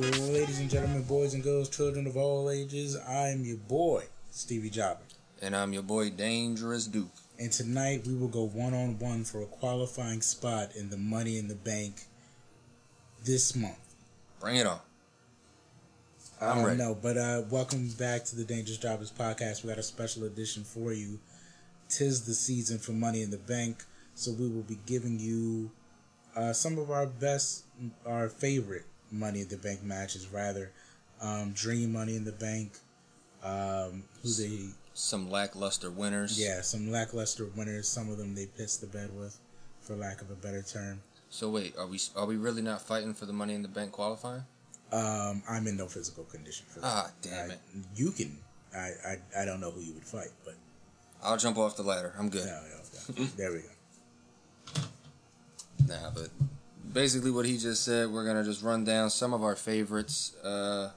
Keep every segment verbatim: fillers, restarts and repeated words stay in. Ladies and gentlemen, boys and girls, children of all ages, I'm your boy, Stevie Jobber. And I'm your boy, Dangerous Duke. And tonight we will go one-on-one for a qualifying spot in the Money in the Bank this month. Bring it on. I'm I don't ready. know, but uh, welcome back to the Dangerous Jobbers podcast. We got a special edition for you. Tis the season for Money in the Bank, so we will be giving you uh, some of our best, our favorite Money in the Bank matches, rather. Um, Dream Money in the Bank. Um, who they, some lackluster winners. Yeah, some lackluster winners. Some of them they pissed the bed with, for lack of a better term. So wait, are we are we really not fighting for the Money in the Bank qualifier? Um, I'm in no physical condition for that. Ah, damn I, it. You can. I, I I don't know who you would fight, but I'll jump off the ladder. I'm good. No, no, no. There we go. Nah, but basically what he just said, we're gonna just run down some of our favorites. Uh,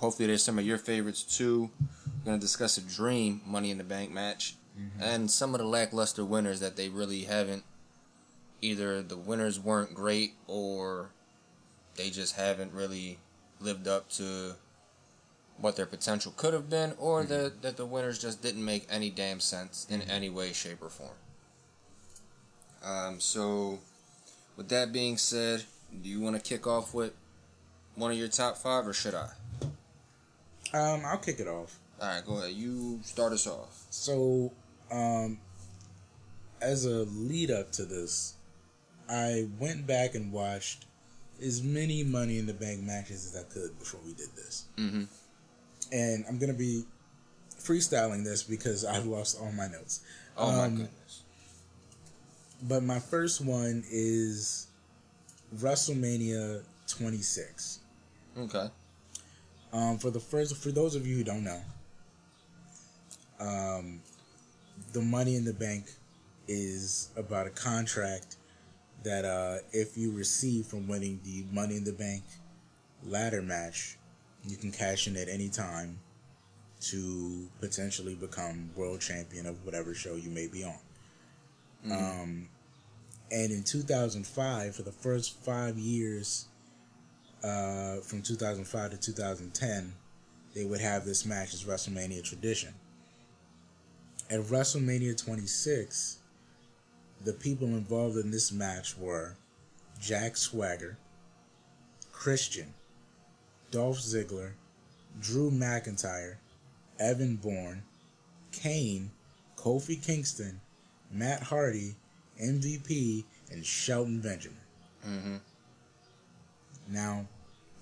hopefully there's some of your favorites too. We're gonna discuss a dream Money in the Bank match, mm-hmm. and some of the lackluster winners that they really haven't. Either the winners weren't great, or they just haven't really lived up to what their potential could have been, or mm-hmm. that, that the winners just didn't make any damn sense in mm-hmm. any way, shape, or form. Um, so, with that being said, do you want to kick off with one of your top five, or should I? Um, I'll kick it off. All right, go ahead. You start us off. So, um, as a lead-up to this, I went back and watched as many Money in the Bank matches as I could before we did this. Mm-hmm. And I'm going to be freestyling this because I've lost all my notes. Oh, um, my goodness. But my first one is WrestleMania twenty-six. Okay. Um, for the first, for those of you who don't know, um, the Money in the Bank is about a contract that uh, if you receive from winning the Money in the Bank ladder match, you can cash in at any time to potentially become world champion of whatever show you may be on. Mm-hmm. Um, and in two thousand five, for the first five years, uh, from two thousand five to two thousand ten, they would have this match as WrestleMania tradition. At WrestleMania twenty-six... the people involved in this match were Jack Swagger, Christian, Dolph Ziggler, Drew McIntyre, Evan Bourne, Kane, Kofi Kingston, Matt Hardy, M V P, and Shelton Benjamin. Mm-hmm. Now,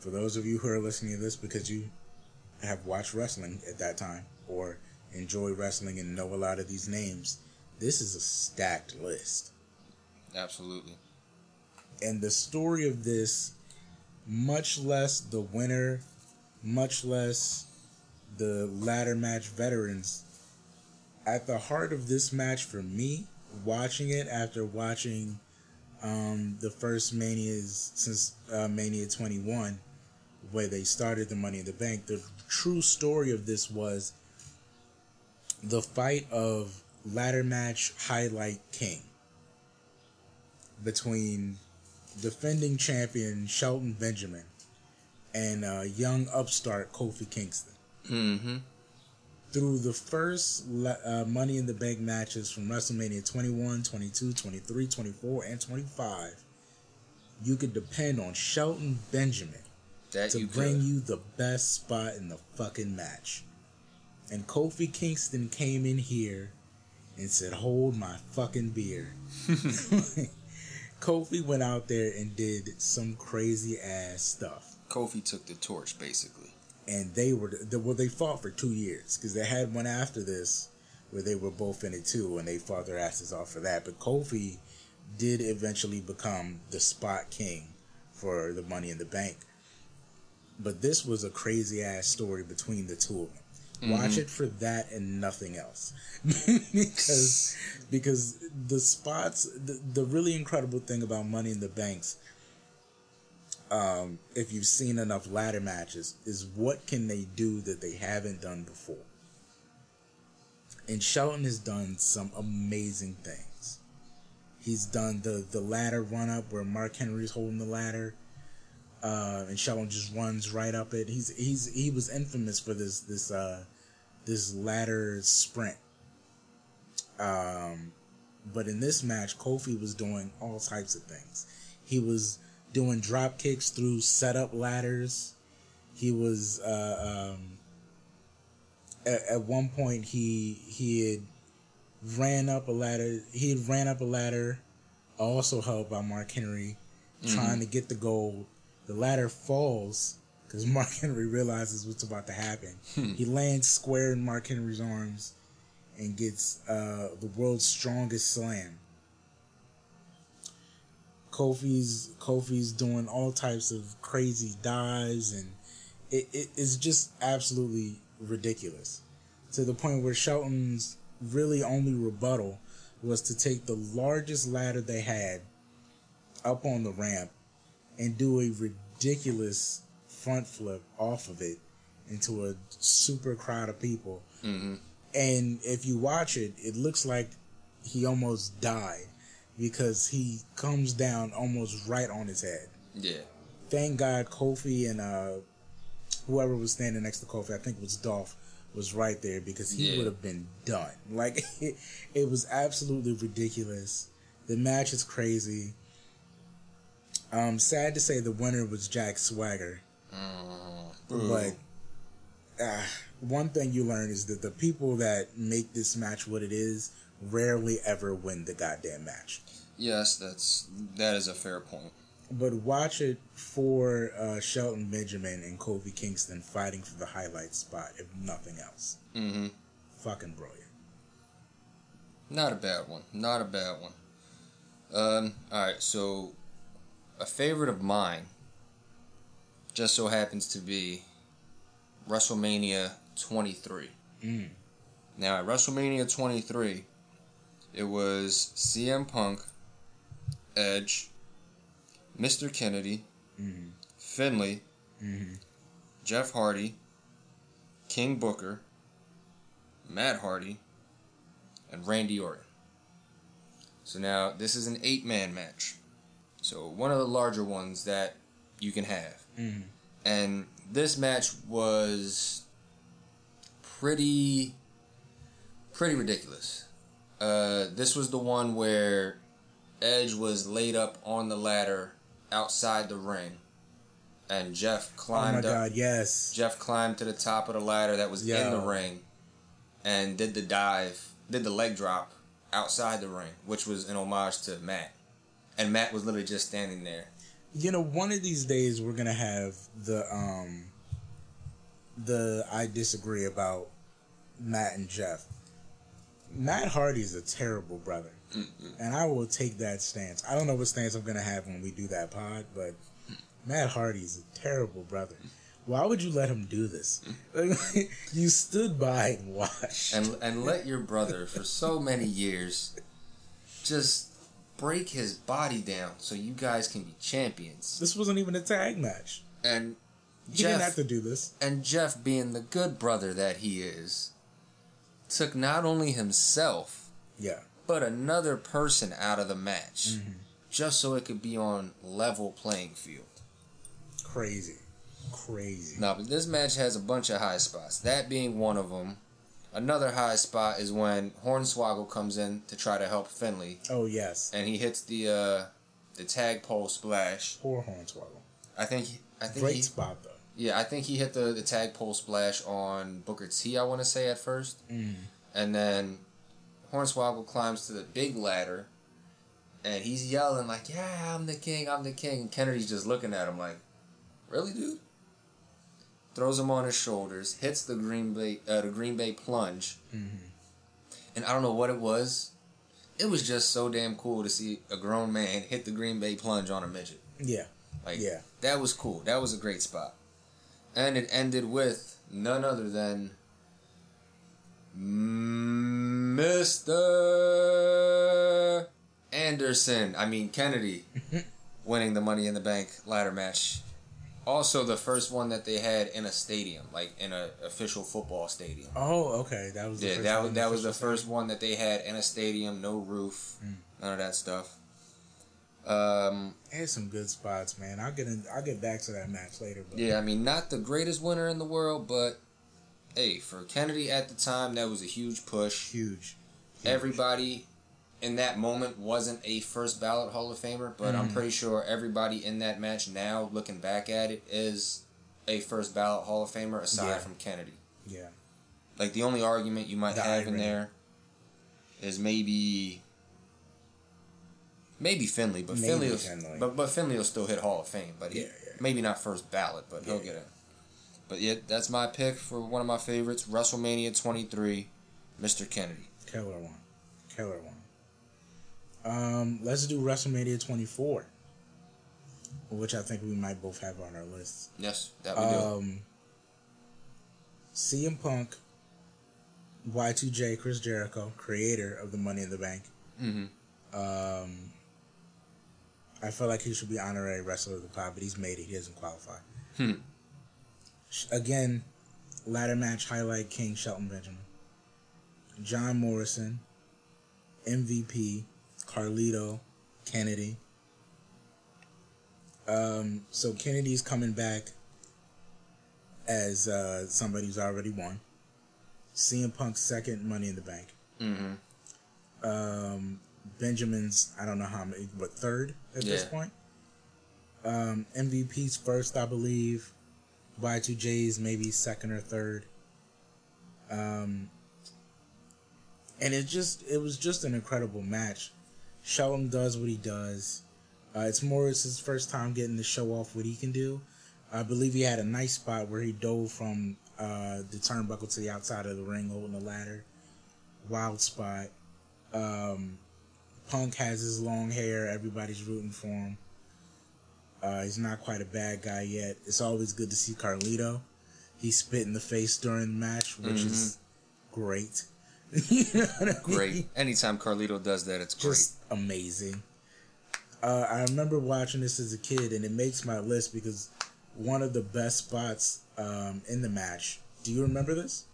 for those of you who are listening to this because you have watched wrestling at that time or enjoy wrestling and know a lot of these names, this is a stacked list. Absolutely. And the story of this, much less the winner, much less the ladder match veterans, at the heart of this match for me, watching it after watching um, the first Manias since uh, Mania twenty-one, where they started the Money in the Bank, the true story of this was the fight of ladder match highlight king between defending champion Shelton Benjamin and uh, young upstart Kofi Kingston. Mm-hmm. Through the first uh, Money in the Bank matches from WrestleMania twenty-one, twenty-two, twenty-three, twenty-four, and twenty-five, you could depend on Shelton Benjamin that to you bring could. you the best spot in the fucking match. And Kofi Kingston came in here and said, "Hold my fucking beer." Kofi went out there and did some crazy ass stuff. Kofi took the torch, basically. And they were they, well, they fought for two years because they had one after this where they were both in it too, and they fought their asses off for that. But Kofi did eventually become the spot king for the Money in the Bank. But this was a crazy ass story between the two of them. Mm-hmm. Watch it for that and nothing else, because because the spots, the, the really incredible thing about Money in the Banks, um, if you've seen enough ladder matches, is what can they do that they haven't done before? And Shelton has done some amazing things. He's done the the ladder run up where Mark Henry's holding the ladder. uh, and Shelton just runs right up it. He's he's he was infamous for this this uh, this ladder sprint. Um, but in this match, Kofi was doing all types of things. He was doing drop kicks through setup ladders. He was uh, um, at, at one point he he had ran up a ladder. He had ran up a ladder, also held by Mark Henry, mm-hmm. trying to get the gold. The ladder falls because Mark Henry realizes what's about to happen. Hmm. He lands square in Mark Henry's arms and gets uh, the world's strongest slam. Kofi's Kofi's doing all types of crazy dives, and it, it it's just absolutely ridiculous, to the point where Shelton's really only rebuttal was to take the largest ladder they had up on the ramp and do a ridiculous front flip off of it into a super crowd of people. Mm-hmm. And if you watch it, it looks like he almost died, because he comes down almost right on his head. Yeah. Thank God Kofi and uh, whoever was standing next to Kofi, I think it was Dolph, was right there, because he yeah. would have been done. Like, it, it was absolutely ridiculous. The match is crazy. Um, sad to say the winner was Jack Swagger. Mm. But uh, one thing you learn is that the people that make this match what it is rarely ever win the goddamn match. Yes, that's that is a fair point. But watch it for uh, Shelton Benjamin and Kofi Kingston fighting for the highlight spot, if nothing else. Mm-hmm. Fucking brilliant. Not a bad one. Not a bad one. Um. All right. So, a favorite of mine just so happens to be WrestleMania twenty-three. Mm. Now, at WrestleMania twenty-three, it was C M Punk, Edge, Mister Kennedy, mm-hmm. Finlay, mm-hmm. Jeff Hardy, King Booker, Matt Hardy, and Randy Orton. So now, this is an eight-man match. So one of the larger ones that you can have. Mm-hmm. And this match was pretty, pretty ridiculous. Uh, this was the one where Edge was laid up on the ladder outside the ring, and Jeff climbed up. Oh my God, yes. Jeff climbed to the top of the ladder that was Yo. in the ring and did the dive, did the leg drop outside the ring, which was an homage to Matt. And Matt was literally just standing there. You know, one of these days we're going to have the, um, the I disagree about Matt and Jeff. Matt Hardy's a terrible brother. Mm-mm. And I will take that stance. I don't know what stance I'm going to have when we do that pod, but Matt Hardy's a terrible brother. Why would you let him do this? You stood by and watched. And, and let your brother, for so many years, just break his body down so you guys can be champions. This wasn't even a tag match. And Jeff, he didn't have to do this. And Jeff, being the good brother that he is, took not only himself, yeah, but another person out of the match, mm-hmm. just so it could be on level playing field. Crazy. Crazy. Now, but this match has a bunch of high spots, that being one of them. Another high spot is when Hornswoggle comes in to try to help Finlay. Oh, yes. And he hits the uh, the tag pole splash. Poor Hornswoggle. I think, I think Great he, spot, though. Yeah, I think he hit the, the tag pole splash on Booker T, I want to say, at first. Mm. And then Hornswoggle climbs to the big ladder, and he's yelling like, yeah, I'm the king, I'm the king. And Kennedy's just looking at him like, really, dude? Throws him on his shoulders, hits the Green Bay, uh, the Green Bay plunge. Mm-hmm. And I don't know what it was. It was just so damn cool to see a grown man hit the Green Bay plunge on a midget. Yeah. Like, yeah. That was cool. That was a great spot. And it ended with none other than Mister Anderson. I mean, Kennedy winning the Money in the Bank ladder match. Also, the first one that they had in a stadium, like in an official football stadium. Oh, okay, that was the yeah, first that was that was the first stadium. one that they had in a stadium, no roof, mm. none of that stuff. Um, There's some good spots, man. I'll get in, I'll get back to that match later. But yeah, I mean, not the greatest winner in the world, but hey, for Kennedy at the time, that was a huge push. Huge. huge. Everybody in that moment wasn't a first ballot Hall of Famer, but mm-hmm. I'm pretty sure everybody in that match now, looking back at it, is a first ballot Hall of Famer aside yeah. from Kennedy. Yeah. Like, the only argument you might the have irony. in there is maybe... Maybe Finlay, but Finlay, but but Finlay will still hit Hall of Fame, but he, yeah, yeah. maybe not first ballot, but yeah, he'll get it. But yeah, that's my pick for one of my favorites, WrestleMania twenty-three, Mister Kennedy. Killer one, killer one. Um, let's do WrestleMania twenty-four, which I think we might both have on our list. Yes, that we um, do. C M Punk, Y two J, Chris Jericho, creator of the Money in the Bank. Mm-hmm. Um. I feel like he should be honorary wrestler of the pod, but he's made it. He doesn't qualify. Hmm. Again, ladder match highlight king Shelton Benjamin. John Morrison, M V P, Carlito, Kennedy. Um, so Kennedy's coming back as uh, somebody who's already won. C M Punk's second Money in the Bank. Mm-hmm. Um... Benjamin's, I don't know how many, but third at yeah. this point. Um, M V P's first, I believe. Y two J's maybe second or third. Um, and it just, it was just an incredible match. Shelton does what he does. Uh, it's Morris's first time getting to show off what he can do. I believe he had a nice spot where he dove from uh, the turnbuckle to the outside of the ring holding the ladder. Wild spot. Um... Punk has his long hair. Everybody's rooting for him. Uh, he's not quite a bad guy yet. It's always good to see Carlito. He spit in the face during the match, which mm-hmm. is great. You know what I mean? Great. Anytime Carlito does that, it's great. Just amazing. Uh, I remember watching this as a kid, and it makes my list because one of the best spots um, in the match. Do you remember this?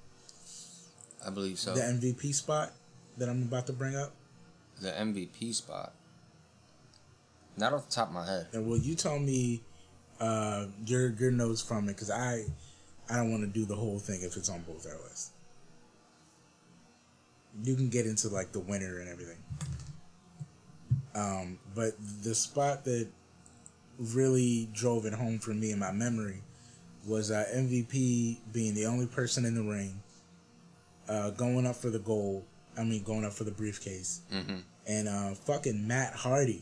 I believe so. The M V P spot that I'm about to bring up. The M V P spot. Not off the top of my head. And well, you tell me uh, your your notes from it, because I I don't want to do the whole thing if it's on both our lists. You can get into like the winner and everything. Um, but the spot that really drove it home for me in my memory was uh, M V P being the only person in the ring, uh, going up for the gold. I mean, going up for the briefcase. Mm-hmm. And uh, fucking Matt Hardy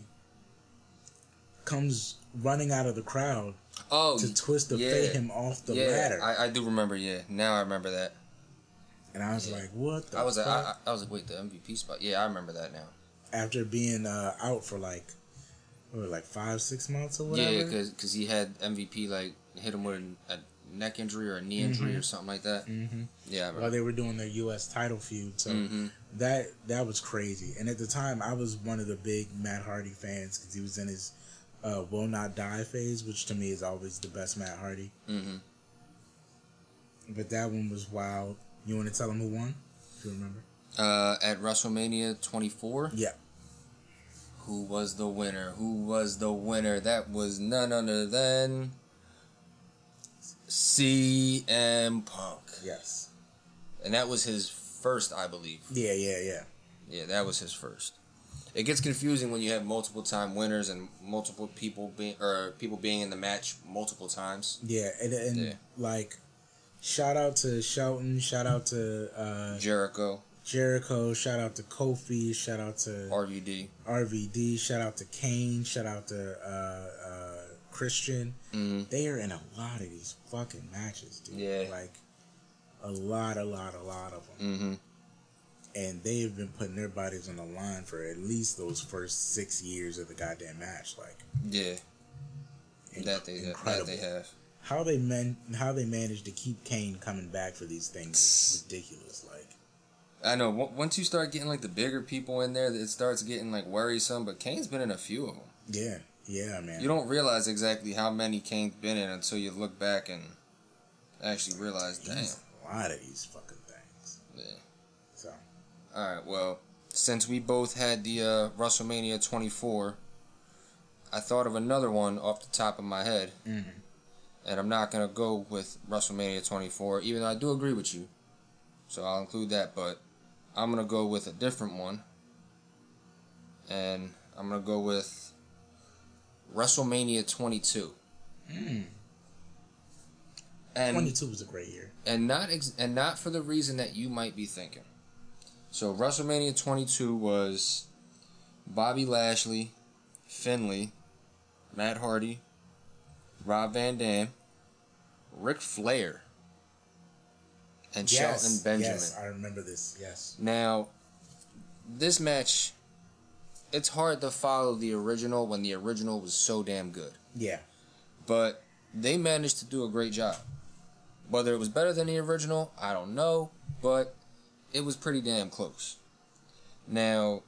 comes running out of the crowd oh, to twist the yeah. fade him off the yeah. ladder. I, I do remember, yeah. Now I remember that. And I was yeah. like, what the I was fuck? Like, I, I was like, wait, the M V P spot? Yeah, I remember that now. After being uh, out for like, what, like five, six months or whatever? Yeah, because he had M V P like hit him with a neck injury or a knee injury mm-hmm. or something like that. Mm-hmm. Yeah. While they were doing their U S title feud, so mm-hmm. that that was crazy. And at the time, I was one of the big Matt Hardy fans because he was in his uh, "Will Not Die" phase, which to me is always the best Matt Hardy. Mm-hmm. But that one was wild. You want to tell him who won? If you remember? Uh, at WrestleMania twenty-four. Yeah. Who was the winner? Who was the winner? That was none other than C M Punk. Yes. And that was his first, I believe. Yeah, yeah, yeah. Yeah, that was his first. It gets confusing when you have multiple time winners and multiple people being or people being in the match multiple times. Yeah, and, and yeah. like, shout out to Shelton, shout out to uh, Jericho. Jericho, shout out to Kofi, shout out to R V D. R V D, shout out to Kane, shout out to uh, uh Christian. Mm-hmm. They are in a lot of these fucking matches, dude. Yeah. Like, a lot, a lot, a lot of them. Mm-hmm. And they have been putting their bodies on the line for at least those first six years of the goddamn match. Like, yeah. Inc- that, they have, that they have. How they man- how they managed to keep Kane coming back for these things is ridiculous. Like, I know. W- once you start getting, like, the bigger people in there, it starts getting, like, worrisome. But Kane's been in a few of them. Yeah. Yeah, man. You don't realize exactly how many Kane's been in until you look back and actually realize, damn. He's a lot of these fucking things. Yeah. So. All right, well, since we both had the uh, WrestleMania twenty-four, I thought of another one off the top of my head. Mm-hmm. And I'm not going to go with WrestleMania twenty-four, even though I do agree with you. So I'll include that, but I'm going to go with a different one. And I'm going to go with WrestleMania twenty-two. Mm. And twenty-two was a great year. And not ex- and not for the reason that you might be thinking. So WrestleMania twenty-two was Bobby Lashley, Finlay, Matt Hardy, Rob Van Dam, Ric Flair, and yes, Shelton Benjamin. Yes, I remember this, yes. Now, this match, it's hard to follow the original when the original was so damn good. Yeah. But they managed to do a great job. Whether it was better than the original, I don't know, but it was pretty damn close. Now,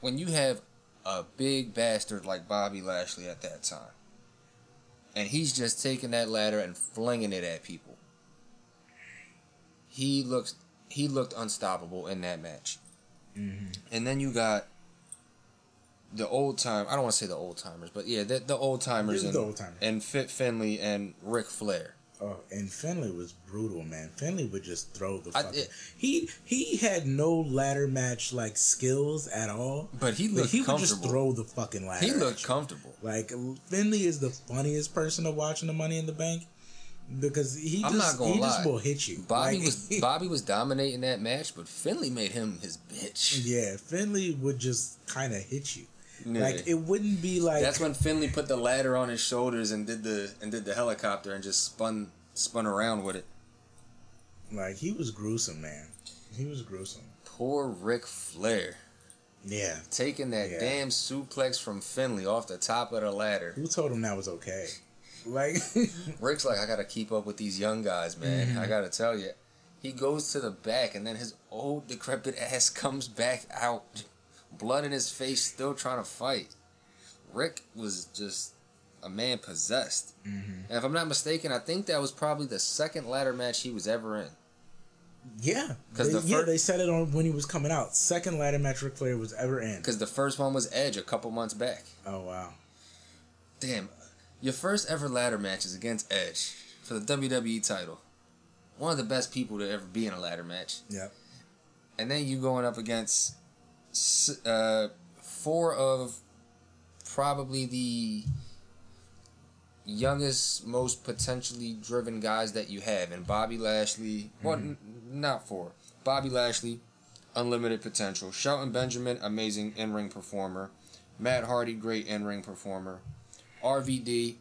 when you have a big bastard like Bobby Lashley at that time, and he's just taking that ladder and flinging it at people. He looks, he looked unstoppable in that match. Mm-hmm. And then you got the old time. I don't want to say the old timers, but yeah, the, the old timers and, the old timers. and Fit Finlay and Ric Flair. Oh, and Finlay was brutal, man. Finlay would just throw the fucking... I, it, he he had no ladder match like skills at all. But he looked but he comfortable. He would just throw the fucking ladder. He looked comfortable. Like Finlay is the funniest person to watch in the Money in the Bank because he I'm just he lie. just will hit you. Bobby like, was Bobby was dominating that match, but Finlay made him his bitch. Yeah, Finlay would just kind of hit you. Yeah. Like it wouldn't be like that's when Finlay put the ladder on his shoulders and did the and did the helicopter and just spun spun around with it. Like he was gruesome, man. He was gruesome. Poor Ric Flair. Yeah, taking that yeah. damn suplex from Finlay off the top of the ladder. Who told him that was okay? Like Rick's like, I gotta keep up with these young guys, man. Mm-hmm. I gotta tell you, he goes to the back and then his old decrepit ass comes back out. Blood in his face, still trying to fight. Rick was just a man possessed. Mm-hmm. And if I'm not mistaken, I think that was probably the second ladder match he was ever in. Yeah. They, the fir- yeah, they said it on when he was coming out. Second ladder match Ric Flair was ever in. Because the first one was Edge a couple months back. Oh, wow. Damn. Your first ever ladder match is against Edge for the W W E title. One of the best people to ever be in a ladder match. Yep. And then you going up against... Uh, four of probably the youngest, most potentially driven guys that you have, and Bobby Lashley. Mm-hmm. Well, n- not four. Bobby Lashley, unlimited potential. Shelton Benjamin, amazing in-ring performer. Matt Hardy, great in-ring performer. R V D,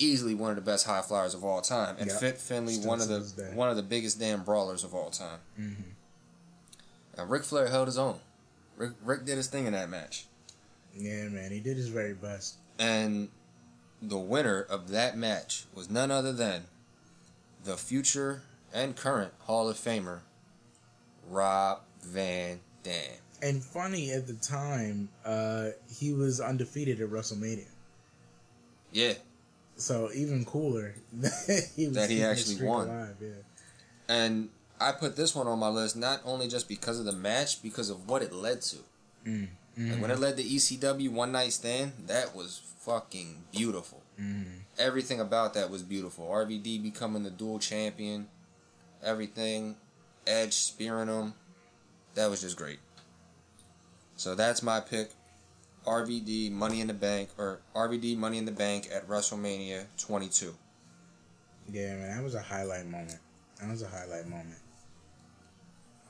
easily one of the best high flyers of all time, and yep. Fit Finlay, Still one of the one of the biggest damn brawlers of all time. Mm-hmm. And Ric Flair held his own. Rick, Rick did his thing in that match. Yeah, man. He did his very best. And the winner of that match was none other than the future and current Hall of Famer, Rob Van Dam. And funny, at the time, uh, he was undefeated at WrestleMania. Yeah. So even cooler that he, was that he actually won. Alive, yeah. And... I put this one on my list not only just because of the match, because of what it led to. Mm, mm. Like when it led to E C W One Night Stand, that was fucking beautiful. Mm. Everything about that was beautiful. R V D becoming the dual champion, everything, Edge spearing him, that was just great. So that's my pick, R V D Money in the Bank, or R V D Money in the Bank at WrestleMania twenty-two. Yeah, man, that was a highlight moment. That was a highlight moment.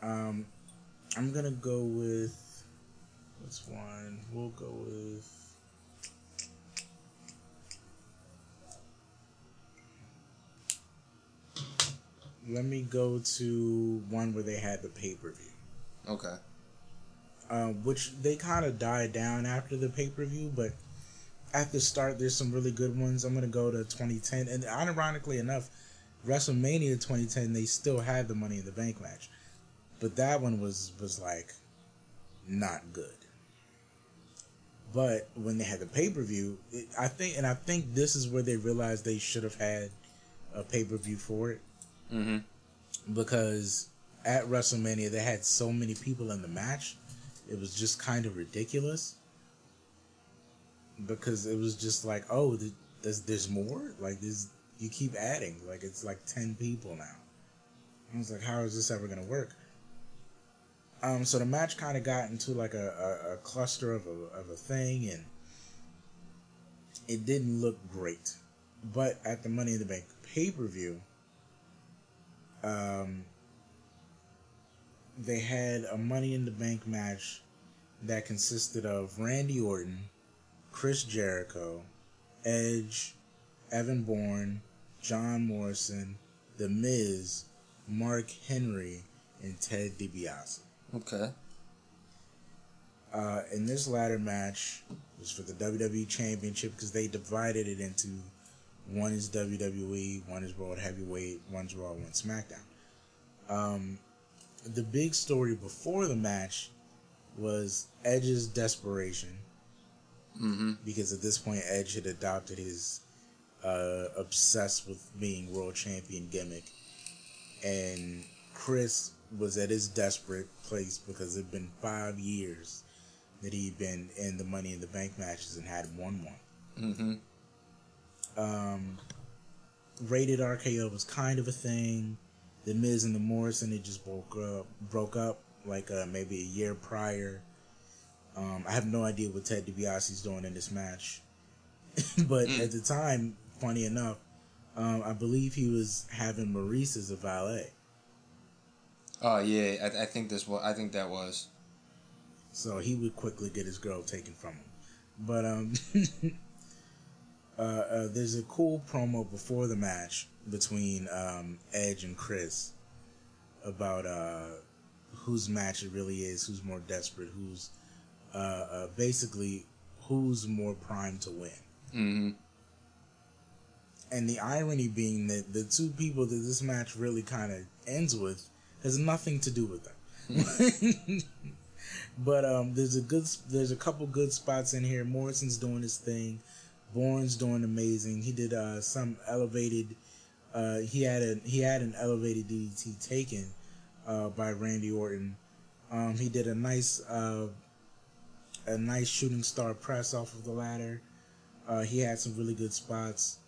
Um, I'm gonna go with what's one? We'll go with let me go to one where they had the pay-per-view. Okay. Uh, which they kind of died down after the pay-per-view, but at the start there's some really good ones. I'm gonna go to twenty ten, and unironically enough, WrestleMania twenty ten, they still had the Money in the Bank match. But that one was, was like, not good. But when they had the pay-per-view, it, I think, and I think this is where they realized they should have had a pay-per-view for it. Mm-hmm. Because at WrestleMania, they had so many people in the match, it was just kind of ridiculous. because it was just like, oh, there's, there's more? Like, there's, you keep adding. Like, it's like ten people now. I was like, how is this ever going to work? Um, so the match kind of got into like a, a, a cluster of a, of a thing, and it didn't look great. But at the Money in the Bank pay-per-view, um, they had a Money in the Bank match that consisted of Randy Orton, Chris Jericho, Edge, Evan Bourne, John Morrison, The Miz, Mark Henry, and Ted DiBiase. Okay. Uh, and this latter match was for the W W E Championship because they divided it into one is W W E, one is World Heavyweight, one's Raw, one's SmackDown. Um, the big story before the match was Edge's desperation. Mm-hmm. Because at this point, Edge had adopted his uh, obsessed with being world champion gimmick. And Chris was at his desperate place because it had been five years that he'd been in the Money in the Bank matches and hadn't won one. Mm-hmm. Um, Rated R K O was kind of a thing. The Miz and the Morrison, it just broke up, broke up like uh, maybe a year prior. Um, I have no idea what Ted DiBiase's doing in this match. But mm. at the time, funny enough, um, I believe he was having Maurice as a valet. Oh, yeah, I, th- I think this was, I think that was. So he would quickly get his girl taken from him. But um, uh, uh, there's a cool promo before the match between um, Edge and Chris about uh, whose match it really is, who's more desperate, who's uh, uh, basically who's more primed to win. Mm-hmm. And the irony being that the two people that this match really kind of ends with has nothing to do with them. But um, there's a good, there's a couple good spots in here. Morrison's doing his thing. Bourne's doing amazing. He did uh, some elevated. Uh, he had a he had an elevated D D T taken uh, by Randy Orton. Um, he did a nice uh, a nice shooting star press off of the ladder. Uh, he had some really good spots.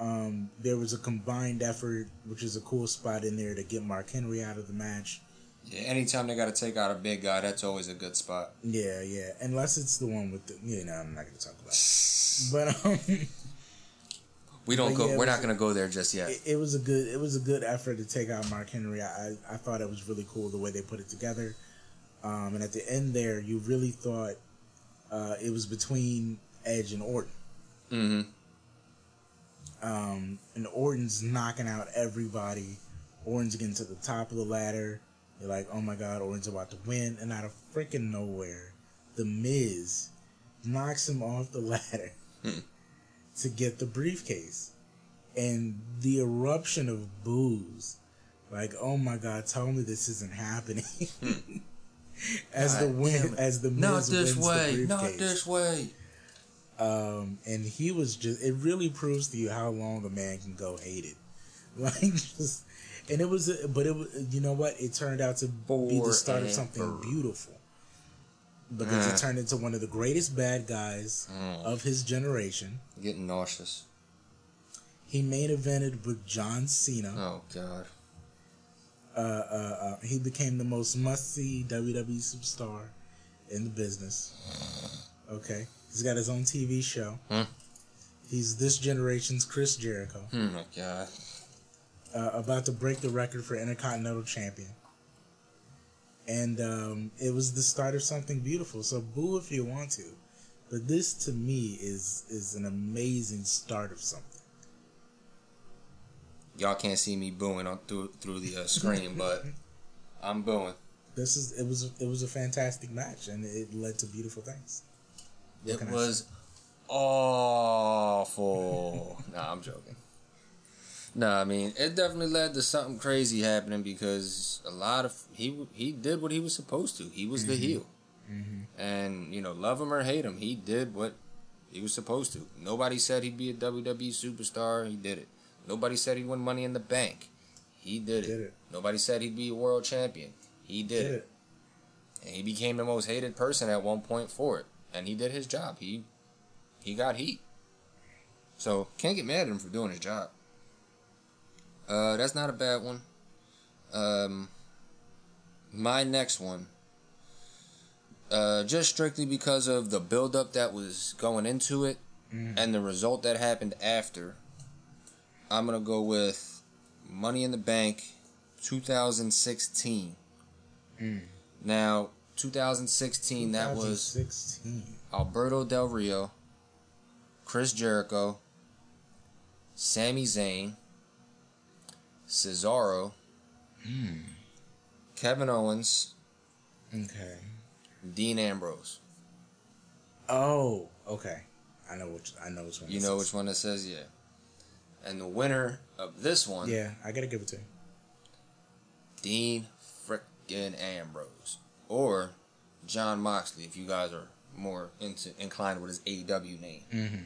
Um, there was a combined effort, which is a cool spot in there to get Mark Henry out of the match. Yeah, anytime they got to take out a big guy, that's always a good spot. Yeah, yeah, unless it's the one with the... Yeah, no, I'm not going to talk about it. But, um... we don't go... Yeah, we're not going to go there just yet. It, it was a good... It was a good effort to take out Mark Henry. I, I thought it was really cool the way they put it together. Um, and at the end there, you really thought uh, it was between Edge and Orton. Mm-hmm. Um, and Orton's knocking out everybody. Orton's getting to the top of the ladder. You're like, oh my God, Orton's about to win. And out of freaking nowhere, The Miz knocks him off the ladder hmm. to get the briefcase. And the eruption of boos. Like, oh my God, tell me this isn't happening. hmm. As God, the win, as The Miz not this wins way, the briefcase. Not this way. Um, and he was just, it really proves to you how long a man can go hated. Like, just, and it was, a, but it was, you know what? It turned out to Bored be the start of something beautiful. Because mm. it turned into one of the greatest bad guys mm. of his generation. I'm getting nauseous. He main evented with John Cena. Oh, God. Uh, uh, uh, he became the most must-see W W E superstar in the business. Okay. He's got his own T V show. Hmm. He's this generation's Chris Jericho. Oh, my God. Uh, about to break the record for Intercontinental Champion. And um, it was the start of something beautiful. So boo if you want to. But this, to me, is is an amazing start of something. Y'all can't see me booing on through through the uh, screen, but I'm booing. This is it was it was a fantastic match, and it led to beautiful things. It was awful. Nah, I'm joking. Nah, I mean, it definitely led to something crazy happening because a lot of... He he did what he was supposed to. He was mm-hmm. the heel. Mm-hmm. And, you know, love him or hate him, he did what he was supposed to. Nobody said he'd be a W W E superstar. He did it. Nobody said he'd win Money in the Bank. He did, did it. it. Nobody said he'd be a world champion. He did, did it. it. And he became the most hated person at one point for it. And he did his job. He He got heat. So, can't get mad at him for doing his job. Uh, that's not a bad one. Um, my next one. Uh, just strictly because of the buildup that was going into it mm. and the result that happened after, I'm going to go with Money in the Bank twenty sixteen. Mm. Now, twenty sixteen, twenty sixteen, that was Alberto Del Rio, Chris Jericho, Sami Zayn, Cesaro, mm. Kevin Owens, okay, Dean Ambrose. Oh, okay. I know which I know which one. You know says. which one it says, yeah. And the winner of this one, yeah, I gotta give it to you, Dean frickin' Ambrose or John Moxley, if you guys are more into, inclined with his A E W name. Mm-hmm.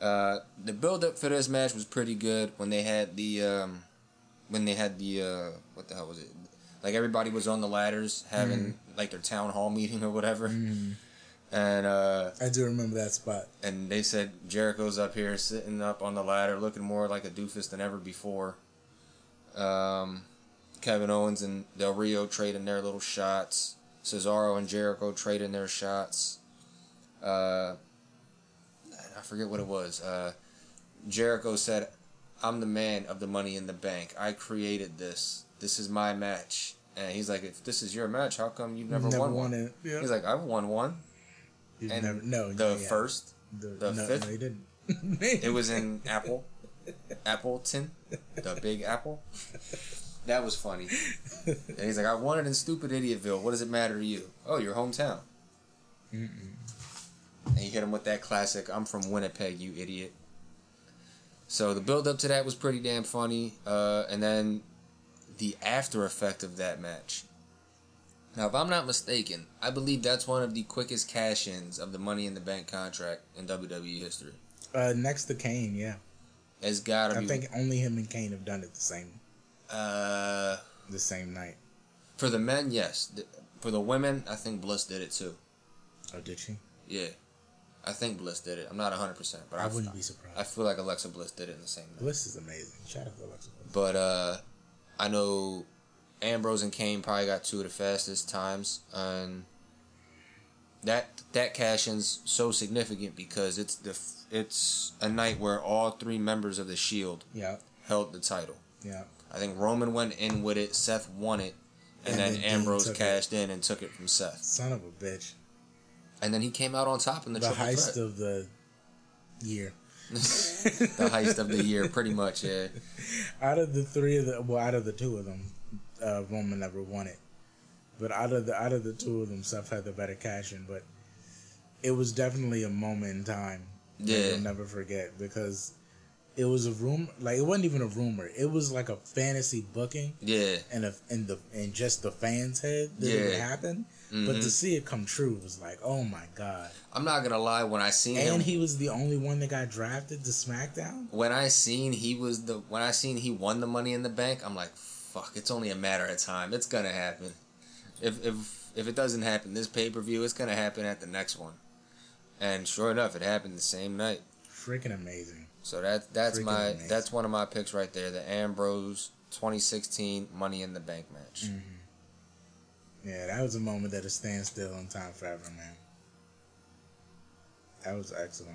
Uh, the build up for this match was pretty good when they had the um, when they had the uh, what the hell was it? Like, everybody was on the ladders having mm. like their town hall meeting or whatever. Mm. And uh, I do remember that spot. And they said Jericho's up here sitting up on the ladder looking more like a doofus than ever before. Um, Kevin Owens and Del Rio trading their little shots. Cesaro and Jericho trading their shots. Uh, I forget what it was. Uh, Jericho said, "I'm the man of the Money in the Bank. I created this. This is my match." And he's like, "If this is your match, how come you've never, never won, won one?" Yeah. He's like, "I've won one." You've and never, no, the yeah. first, the, the no, fifth. No, he didn't. It was in Apple, Appleton, the Big Apple. That was funny. And he's like, "I won it in stupid Idiotville. What does it matter to you? Oh, your hometown." Mm-mm. And he hit him with that classic, "I'm from Winnipeg, you idiot." So the build up to that was pretty damn funny. Uh, and then the after effect of that match. Now, if I'm not mistaken, I believe that's one of the quickest cash-ins of the Money in the Bank contract in W W E history. Uh, next to Kane, yeah. It's gotta I be. I think only him and Kane have done it the same. Uh, the same night. For the men, yes. For the women, I think Bliss did it too. Oh, did she? Yeah, I think Bliss did it. I'm not one hundred percent, but I, I wouldn't f- be surprised. I feel like Alexa Bliss did it in the same night. Bliss is amazing. Shout out to Alexa Bliss. But uh, I know Ambrose and Kane probably got two of the fastest times, and that that cash-in's so significant because it's the it's a night where all three members of the Shield yeah. held the title. Yeah, I think Roman went in with it, Seth won it, and, and then, then Ambrose cashed it. in and took it from Seth. Son of a bitch. And then he came out on top in the, the triple threat. The heist of the year. The heist of the year, pretty much, yeah. Out of the three of the, well, out of the two of them, uh, Roman never won it. But out of the out of the two of them, Seth had the better cash in. But it was definitely a moment in time yeah. that you'll never forget because it was a rumor. Like, it wasn't even a rumor. It was like a fantasy booking. Yeah. And a, and the and just the fans' head that yeah. it would happen. Mm-hmm. But to see it come true was like, oh my god. I'm not gonna lie, when I seen and him, he was the only one that got drafted to SmackDown. When I seen he was the when I seen he won the Money in the Bank, I'm like, fuck, it's only a matter of time. It's gonna happen. If if if it doesn't happen this pay per view, it's gonna happen at the next one. And sure enough, it happened the same night. Freaking amazing. So that that's Freaking my amazing. that's one of my picks right there, the Ambrose twenty sixteen Money in the Bank match. Mm-hmm. Yeah, that was a moment that it stands still in time forever, man. That was excellent.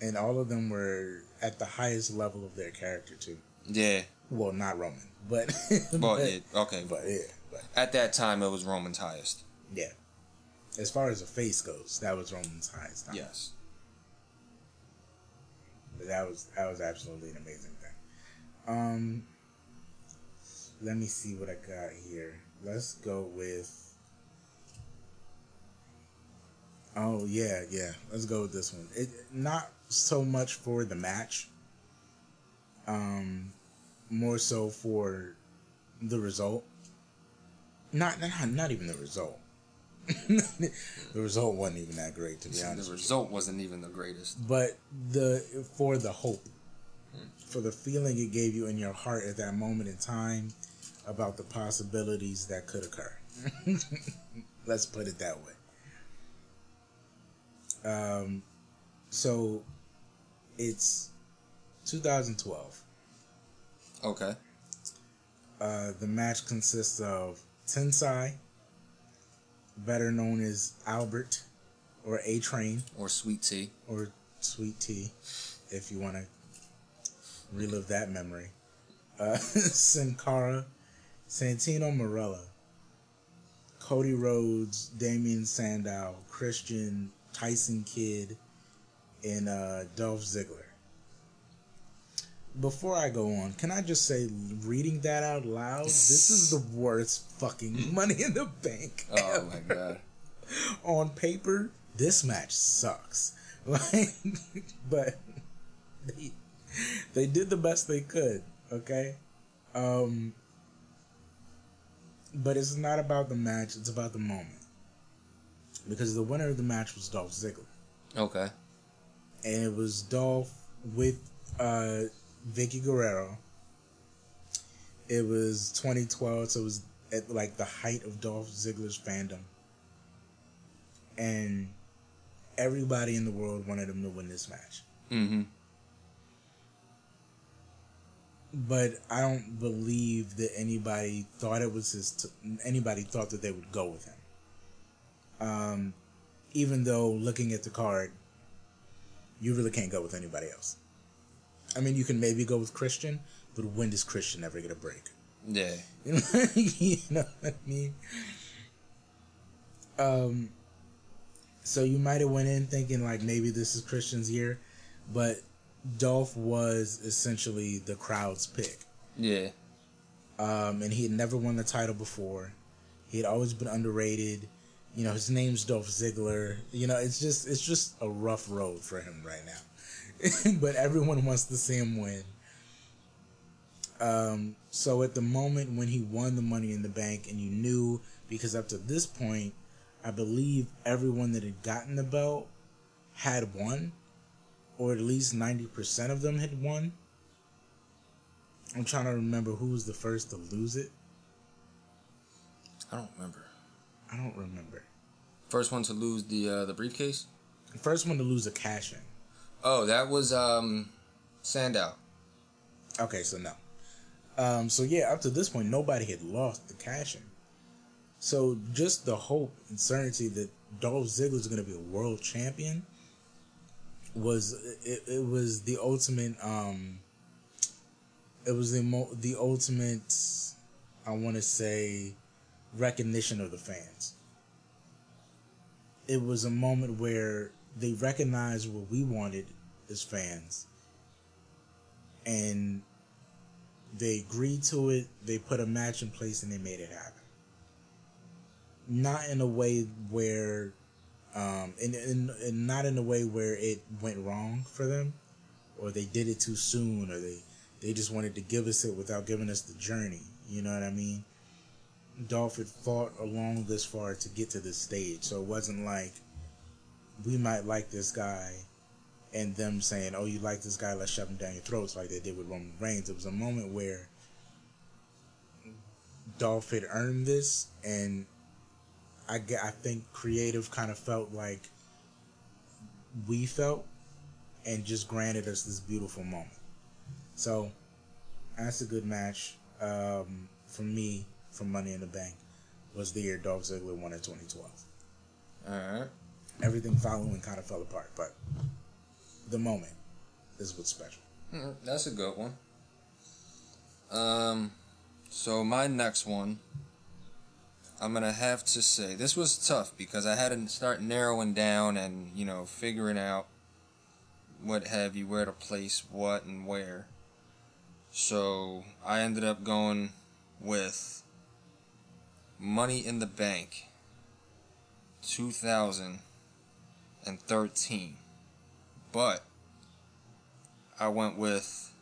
And all of them were at the highest level of their character too. Yeah. Well, not Roman, but well, but, yeah, okay, but yeah, but at that time it was Roman's highest. Yeah. As far as the face goes, that was Roman's highest time. Yes. But that was that was absolutely an amazing thing. Um, let me see what I got here. Let's go with. Oh yeah, yeah. Let's go with this one. It not so much for the match. Um, more so for the result. Not not not even the result. The result wasn't even that great, to be yeah, honest. The result wasn't even the greatest, but the for the hope, mm. for the feeling it gave you in your heart at that moment in time about the possibilities that could occur. Let's put it that way. Um, so it's two thousand twelve. Okay. Uh, the match consists of Tensai, better known as Albert or A-Train. Or Sweet Tea. Or Sweet Tea, if you want to relive that memory. Uh, Sin Cara, Santino Marella, Cody Rhodes, Damien Sandow, Christian, Tyson Kidd, and uh, Dolph Ziggler. Before I go on, can I just say, reading that out loud, this is the worst fucking Money in the Bank ever. Oh my god. On paper, this match sucks. Like, but they, they did the best they could, okay? Um, but it's not about the match, it's about the moment. Because the winner of the match was Dolph Ziggler. Okay. And it was Dolph with uh, Vicky Guerrero. It was twenty twelve, so it was at like the height of Dolph Ziggler's fandom. And everybody in the world wanted him to win this match. Mm-hmm. But I don't believe that anybody thought it was his... T- anybody thought that they would go with him. Um, even though, looking at the card, you really can't go with anybody else. I mean, you can maybe go with Christian, but when does Christian ever get a break? Yeah. You know what I mean? Um, so you might have went in thinking, like, maybe this is Christian's year, but Dolph was essentially the crowd's pick. Yeah. Um, and he had never won the title before. He had always been underrated. You know, his name's Dolph Ziggler. You know, it's just it's just a rough road for him right now. But everyone wants to see him win. Um, so at the moment when he won the Money in the Bank, and you knew, because up to this point, I believe everyone that had gotten the belt had won, or at least ninety percent of them had won. I'm trying to remember who was the first to lose it. I don't remember. I don't remember. First one to lose the uh, the briefcase? First one to lose a cash-in. Oh, that was um, Sandow. Okay, so no. Um, so yeah, up to this point, nobody had lost the cash-in. So just the hope and certainty that Dolph Ziggler is going to be a world champion was it, it was the ultimate um, it was the mo- the ultimate I want to say recognition of the fans. It was a moment where they recognized what we wanted as fans, and they agreed to it. They put a match in place and they made it happen. Not in a way where um and, and, and not in a way where it went wrong for them, or they did it too soon, or they they just wanted to give us it without giving us the journey. You know what I mean? Dolph had fought along this far to get to this stage, so it wasn't like we might like this guy and them saying, oh, you like this guy, let's shove him down your throats like they did with Roman Reigns. It was a moment where Dolph had earned this, and I, I think creative kind of felt like we felt and just granted us this beautiful moment. So that's a good match um, for me. From Money in the Bank was the year Dolph Ziggler won in twenty twelve. Alright. Everything following kind of fell apart, but the moment is what's special. That's a good one. Um, so my next one, I'm going to have to say, this was tough because I had to start narrowing down and, you know, figuring out what have you, where to place what and where. So I ended up going with Money in the Bank two thousand thirteen, but I went with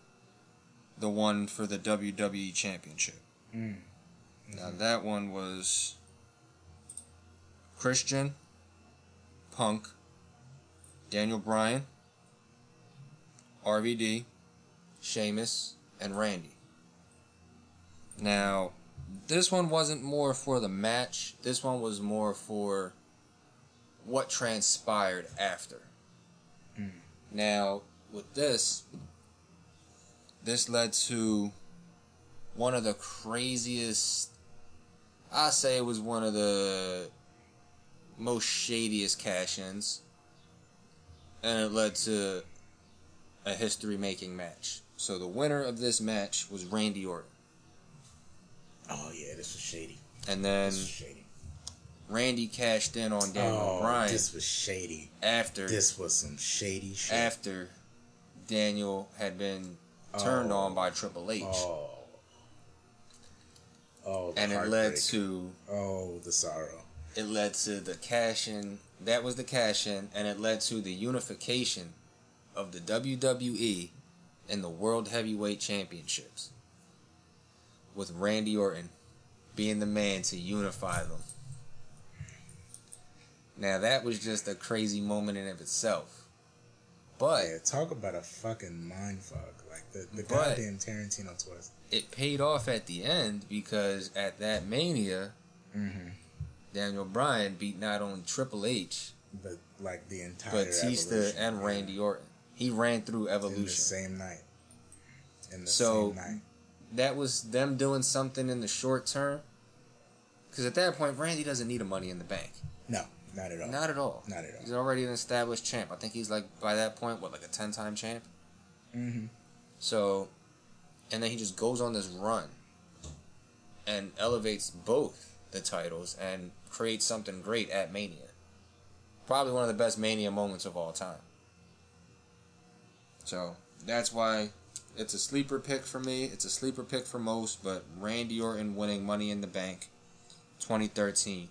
the one for the W W E Championship. Mm. Mm-hmm. Now that one was Christian, Punk, Daniel Bryan, R V D, Sheamus, and Randy. Now, this one wasn't more for the match. This one was more for what transpired after. Mm. Now, with this, this led to one of the craziest, I say it was one of the most shadiest cash-ins, and it led to a history-making match. So the winner of this match was Randy Orton. Oh, yeah, this was shady. And then this was shady. Randy cashed in on Daniel oh, Bryan. This was shady. After This was some shady shit. After Daniel had been turned oh. on by Triple H. Oh. Oh, the and it led to... Oh, the sorrow. It led to the cash-in. That was the cash-in, and it led to the unification of the W W E and the World Heavyweight Championships, with Randy Orton being the man to unify them. Now, that was just a crazy moment in of itself. But... Yeah, talk about a fucking mindfuck. Like, the, the goddamn Tarantino twist. It paid off at the end because at that Mania, mm-hmm. Daniel Bryan beat not only Triple H, but like the entire Batista and yeah. Randy Orton. He ran through Evolution in the same night. In the so, same night. That was them doing something in the short term, because at that point Randy doesn't need a Money in the Bank. No, not at all. Not at all. Not at all. He's already an established champ. I think he's like by that point what like a ten-time champ. Mm-hmm. So. And then he just goes on this run and elevates both the titles and creates something great at Mania. Probably one of the best Mania moments of all time. So that's why it's a sleeper pick for me. It's a sleeper pick for most, but Randy Orton winning Money in the Bank twenty thirteen.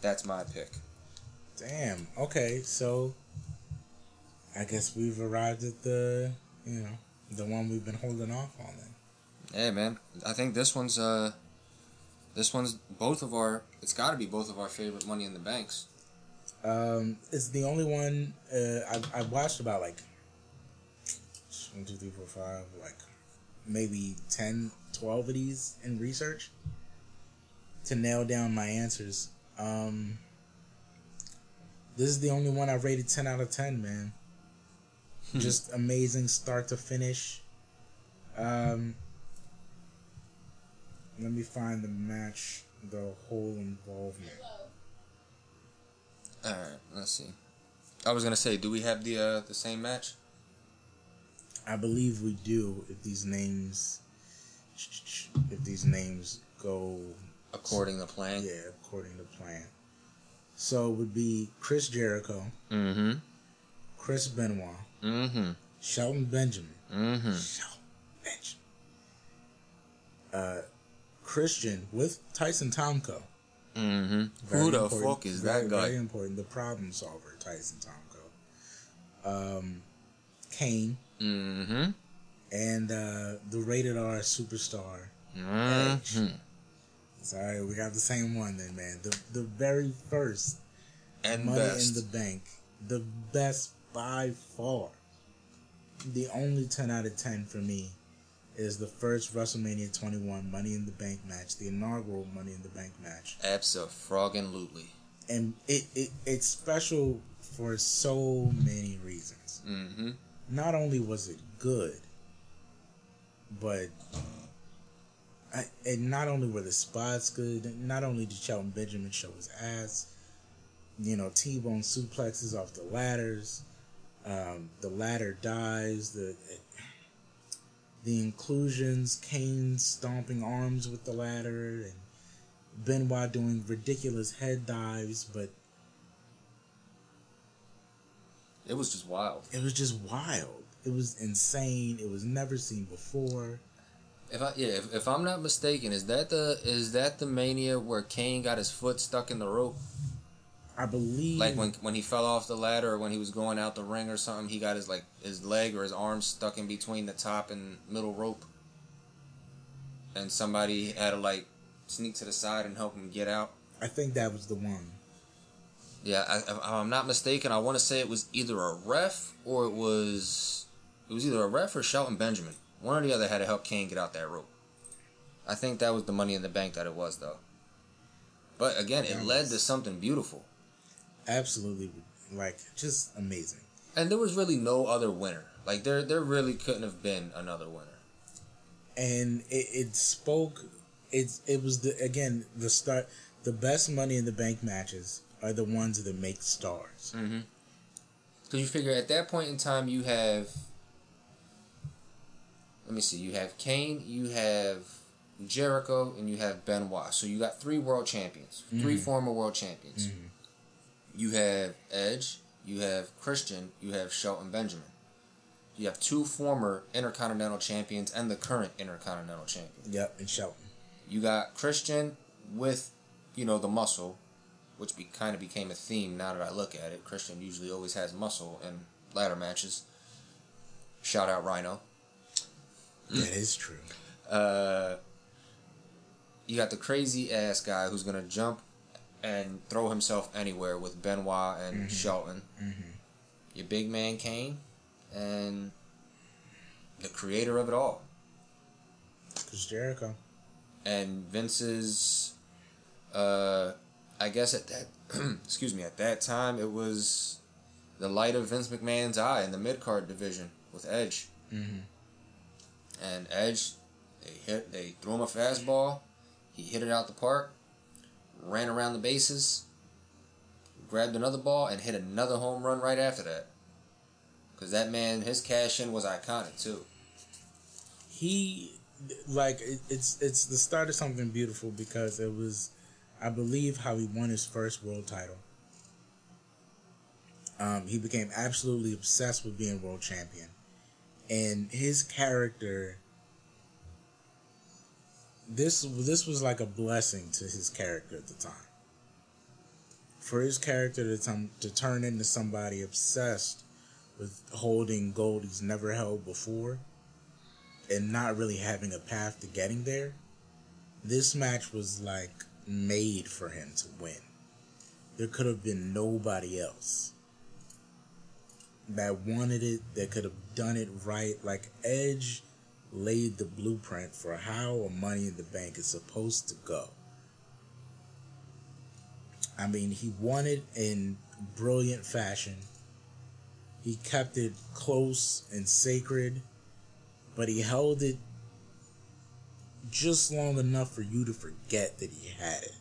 That's my pick. Damn. Okay, so I guess we've arrived at the, you know, the one we've been holding off on then. Hey man, I think this one's uh, this one's both of our. It's got to be both of our favorite Money in the Banks. Um, it's the only one uh, I I watched about like one, two, three, four, five, like maybe ten, twelve of these in research to nail down my answers. Um, this is the only one I rated ten out of ten, man. Just amazing start to finish. Um, let me find the match, the whole involvement. All right, let's see. I was gonna say, do we have the uh, the same match? I believe we do. If these names, if these names go according to plan, yeah, according to plan. So it would be Chris Jericho, mm-hmm. Chris Benoit. Mm-hmm. Shelton Benjamin. Mm-hmm. Shelton Benjamin. Uh, Christian with Tyson Tomko. Mm-hmm. Who the fuck is that guy? Very important. The problem solver, Tyson Tomko. Um, Kane. Mm-hmm. And uh, the rated R superstar. Mm-hmm. Edge. Sorry, we got the same one then, man. The the very first and Money best. in the Bank. The best. By far, the only ten out of ten for me is the first WrestleMania twenty-one Money in the Bank match, the inaugural Money in the Bank match. Abso-froggin-lutely. And it, it, it's special for so many reasons. Mm-hmm. Not only was it good, but I, and not only were the spots good, not only did Shelton Benjamin show his ass, you know, T-bone suplexes off the ladders. Um, the ladder dies. The the inclusions, Kane stomping arms with the ladder, and Benoit doing ridiculous head dives. But it was just wild. It was just wild. It was insane. It was never seen before. If I yeah, if, if I'm not mistaken, is that the is that the Mania where Kane got his foot stuck in the rope? I believe... Like, when when he fell off the ladder or when he was going out the ring or something, he got his, like, his leg or his arm stuck in between the top and middle rope. And somebody had to, like, sneak to the side and help him get out. I think that was the one. Yeah, I, if I'm not mistaken, I want to say it was either a ref or it was... It was either a ref or Shelton Benjamin. One or the other had to help Kane get out that rope. I think that was the Money in the Bank that it was, though. But, again, it led to something beautiful. absolutely, like, just amazing. And there was really no other winner. Like, there there really couldn't have been another winner. And it, it spoke... It, it was, the again, the start... The best Money in the Bank matches are the ones that make stars. Mm-hmm. Because you figure at that point in time, you have... Let me see. You have Kane, you have Jericho, and you have Benoit. So you got three world champions. Mm-hmm. Three former world champions. Mm-hmm. You have Edge, you have Christian, you have Shelton Benjamin. You have two former Intercontinental Champions and the current Intercontinental Champion. Yep, and Shelton. You got Christian with, you know, the muscle, which be, kind of became a theme now that I look at it. Christian usually always has muscle in ladder matches. Shout out Rhino. That is true. Uh, you got the crazy-ass guy who's going to jump and throw himself anywhere with Benoit and mm-hmm. Shelton. Mm-hmm. Your big man Kane. And the creator of it all, Chris Jericho, and Vince's, uh, I guess at that, excuse me, at that time it was the light of Vince McMahon's eye in the mid card division with Edge, mm-hmm. and Edge, they hit, they threw him a fastball, he hit it out the park, ran around the bases, grabbed another ball and hit another home run right after that. Because that man, his cash-in was iconic, too. He, like, it, it's it's the start of something beautiful because it was, I believe, how he won his first world title. Um, he became absolutely obsessed with being world champion. And his character, this this was like a blessing to his character at the time. For his character to, t- to turn into somebody obsessed with holding gold he's never held before and not really having a path to getting there, this match was, like, made for him to win. There could have been nobody else that wanted it, that could have done it right. Like, Edge laid the blueprint for how a Money in the Bank is supposed to go. I mean, he won it in brilliant fashion. He kept it close and sacred, but he held it just long enough for you to forget that he had it.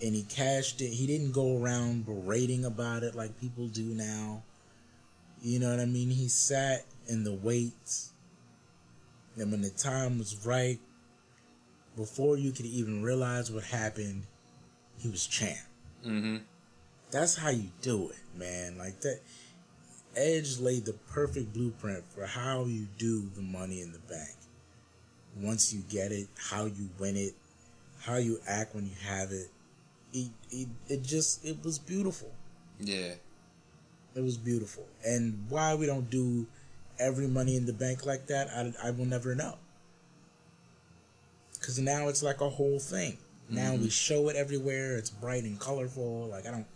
And he cashed it. He didn't go around berating about it like people do now. You know what I mean? He sat in the waits. And when the time was right, before you could even realize what happened, he was champ. Mm-hmm. That's how you do it, man. Like that, Edge laid the perfect blueprint for how you do the Money in the Bank. Once you get it, how you win it, how you act when you have it. It it, it just it was beautiful. Yeah, it was beautiful. And why we don't do every Money in the Bank like that, I I will never know. Because now it's like a whole thing. Now mm-hmm. we show it everywhere. It's bright and colorful. Like I don't.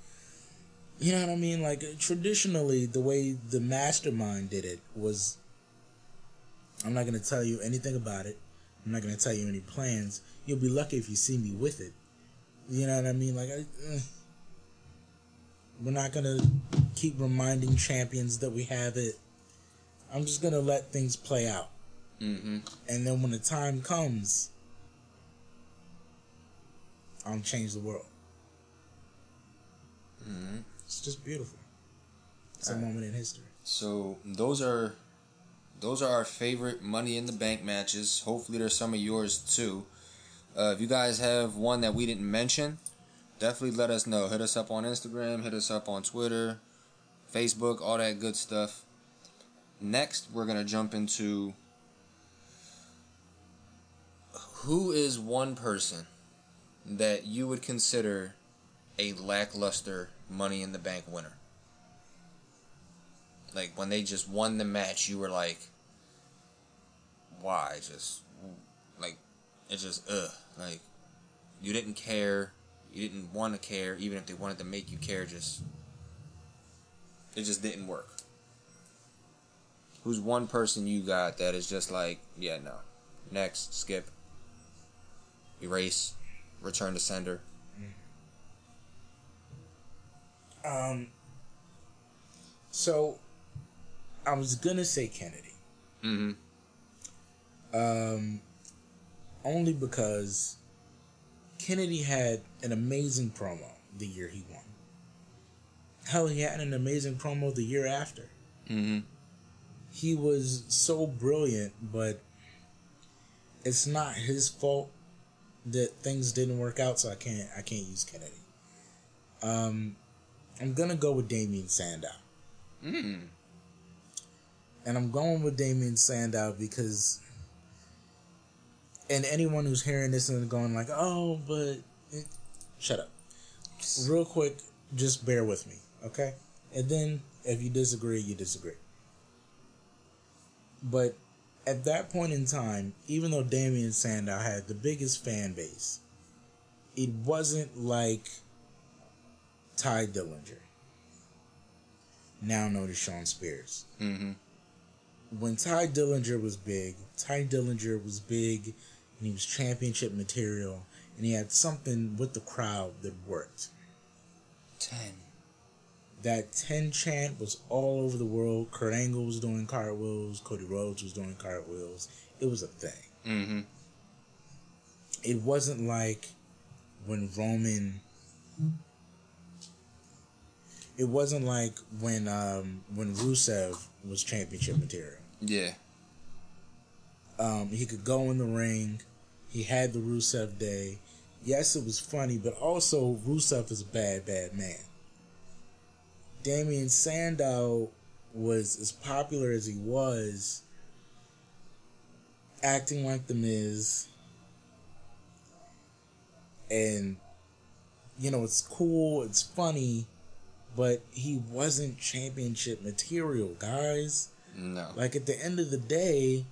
You know what I mean? Like, traditionally, the way the Mastermind did it was... I'm not going to tell you anything about it. I'm not going to tell you any plans. You'll be lucky if you see me with it. You know what I mean? Like, I, uh, we're not going to keep reminding champions that we have it. I'm just going to let things play out. Mm-hmm. And then when the time comes, I'll change the world. Mm-hmm. It's just beautiful. It's a moment in history. So those are those are our favorite Money in the Bank matches. Hopefully there's some of yours too. Uh, if you guys have one that we didn't mention, definitely let us know. Hit us up on Instagram. Hit us up on Twitter, Facebook, all that good stuff. Next, we're going to jump into who is one person that you would consider a lackluster Money in the Bank winner. Like, when they just won the match, you were like, why? Just, like, it's just, ugh. Like, you didn't care. You didn't want to care. Even if they wanted to make you care, just, it just didn't work. Who's one person you got that is just like, yeah, no. Next, skip. Erase. Return to sender. Um, so, I was gonna say Kennedy. Mm-hmm. Um, only because Kennedy had an amazing promo the year he won. Hell, he had an amazing promo the year after. Mm-hmm. He was so brilliant, but it's not his fault that things didn't work out, so I can't I can't use Kennedy. Um, I'm gonna go with Damien Sandow. Mm. And I'm going with Damien Sandow because, and anyone who's hearing this and going like, oh, but it, shut up. Real quick, just bear with me, okay? And then if you disagree, you disagree. But at that point in time, even though Damien Sandow had the biggest fan base, it wasn't like Ty Dillinger, now known as Shawn Spears. Mm-hmm. When Ty Dillinger was big, Ty Dillinger was big, and he was championship material, and he had something with the crowd that worked. Ten. That ten chant was all over the world. Kurt Angle was doing cartwheels. Cody Rhodes was doing cartwheels. It was a thing. Mm-hmm. It wasn't like when Roman... It wasn't like when um, when Rusev was championship material. Yeah. Um, he could go in the ring. He had the Rusev day. Yes, it was funny, but also Rusev is a bad, bad man. Damien Sandow was as popular as he was, acting like The Miz. And, you know, it's cool, it's funny, but he wasn't championship material, guys. No. Like, at the end of the day,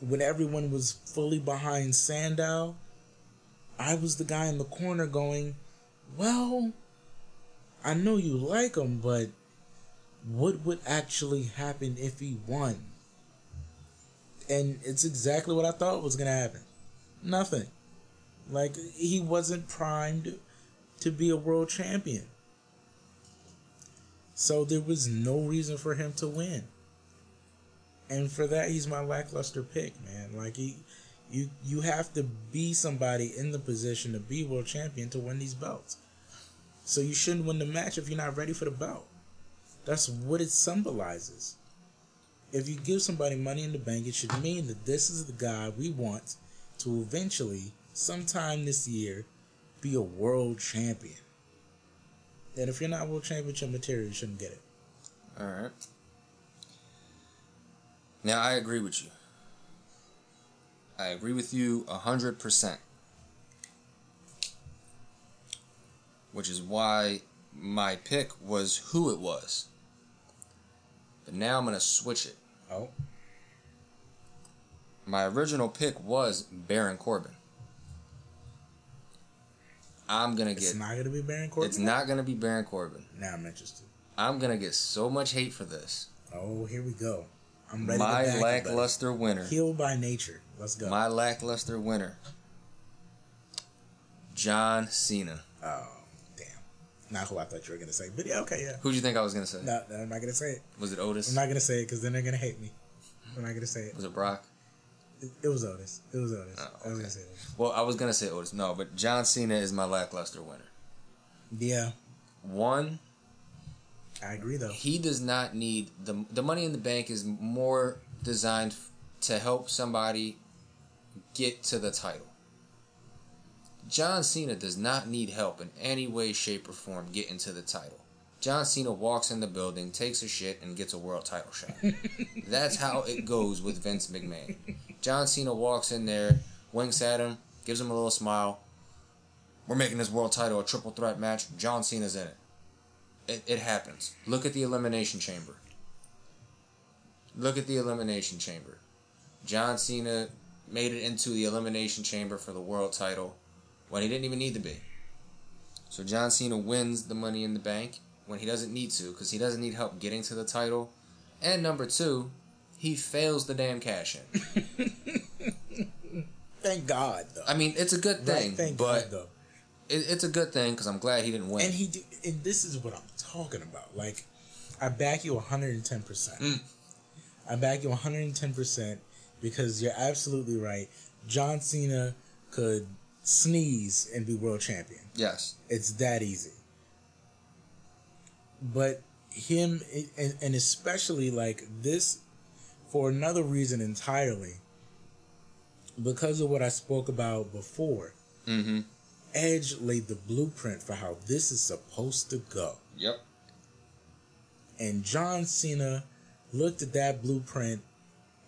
when everyone was fully behind Sandow, I was the guy in the corner going, well... I know you like him, but what would actually happen if he won? And it's exactly what I thought was going to happen. Nothing. Like, he wasn't primed to be a world champion. So there was no reason for him to win. And for that, he's my lackluster pick, man. Like, he, you, you have to be somebody in the position to be world champion to win these belts. So you shouldn't win the match if you're not ready for the belt. That's what it symbolizes. If you give somebody Money in the Bank, it should mean that this is the guy we want to eventually, sometime this year, be a world champion. And if you're not world championship material, you shouldn't get it. All right. Now, I agree with you. I agree with you one hundred percent. Which is why my pick was who it was. But now I'm going to switch it. Oh. My original pick was Baron Corbin. I'm going to get... It's not going to be Baron Corbin? It's not going to be Baron Corbin. Now I'm interested. I'm going to get so much hate for this. Oh, here we go. I'm ready my to back My lackluster you, winner. Healed by nature. Let's go. My lackluster winner. John Cena. Oh. Not who I thought you were going to say. But yeah, okay, yeah. Who do you think I was going to say? No, no, I'm not going to say it. Was it Otis? I'm not going to say it because then they're going to hate me. I'm not going to say it. Was it Brock? It, it was Otis. It was Otis. Oh, okay. I was going to say Otis. Well, I was going to say Otis. No, but John Cena is my lackluster winner. Yeah. One. I agree, though. He does not need... The, the Money in the Bank is more designed to help somebody get to the title. John Cena does not need help in any way, shape, or form getting to the title. John Cena walks in the building, takes a shit, and gets a world title shot. That's how it goes with Vince McMahon. John Cena walks in there, winks at him, gives him a little smile. We're making this world title a triple threat match. John Cena's in it. It, it happens. Look at the Elimination Chamber. Look at the Elimination Chamber. John Cena made it into the Elimination Chamber for the world title. When he didn't even need to be. So John Cena wins the Money in the Bank when he doesn't need to, because he doesn't need help getting to the title. And number two, he fails the damn cash in. Thank God, though. I mean, it's a good thing, right? Thank but God, though. it, it's a good thing because I'm glad he didn't win. And he did, and this is what I'm talking about. Like, I back you one hundred ten percent. Mm. I back you one hundred ten percent because you're absolutely right. John Cena could sneeze and be world champion. Yes. It's that easy. But him, and, and especially like this, for another reason entirely, because of what I spoke about before, mm-hmm. Edge laid the blueprint for how this is supposed to go. Yep. And John Cena looked at that blueprint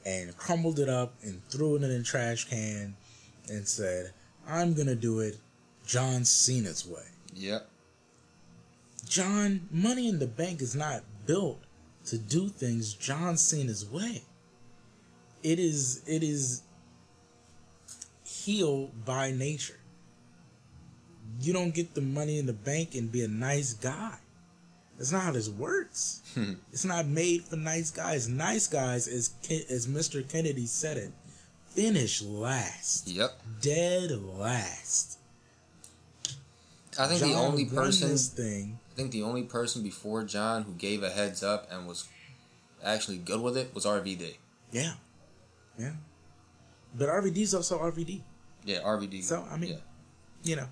and crumbled it up and threw it in a trash can and said, I'm going to do it John Cena's way. Yep. John, Money in the Bank is not built to do things John Cena's way. It is, it is heel by nature. You don't get the Money in the Bank and be a nice guy. That's not how this works. Hmm. It's not made for nice guys. Nice guys, as as Mister Kennedy said it, finish last. Yep. Dead last. I think John the only person. This thing. I think the only person before John who gave a heads up and was actually good with it was R V D. Yeah. Yeah. But R V D's also R V D. Yeah, R V D. So I mean, yeah. you know.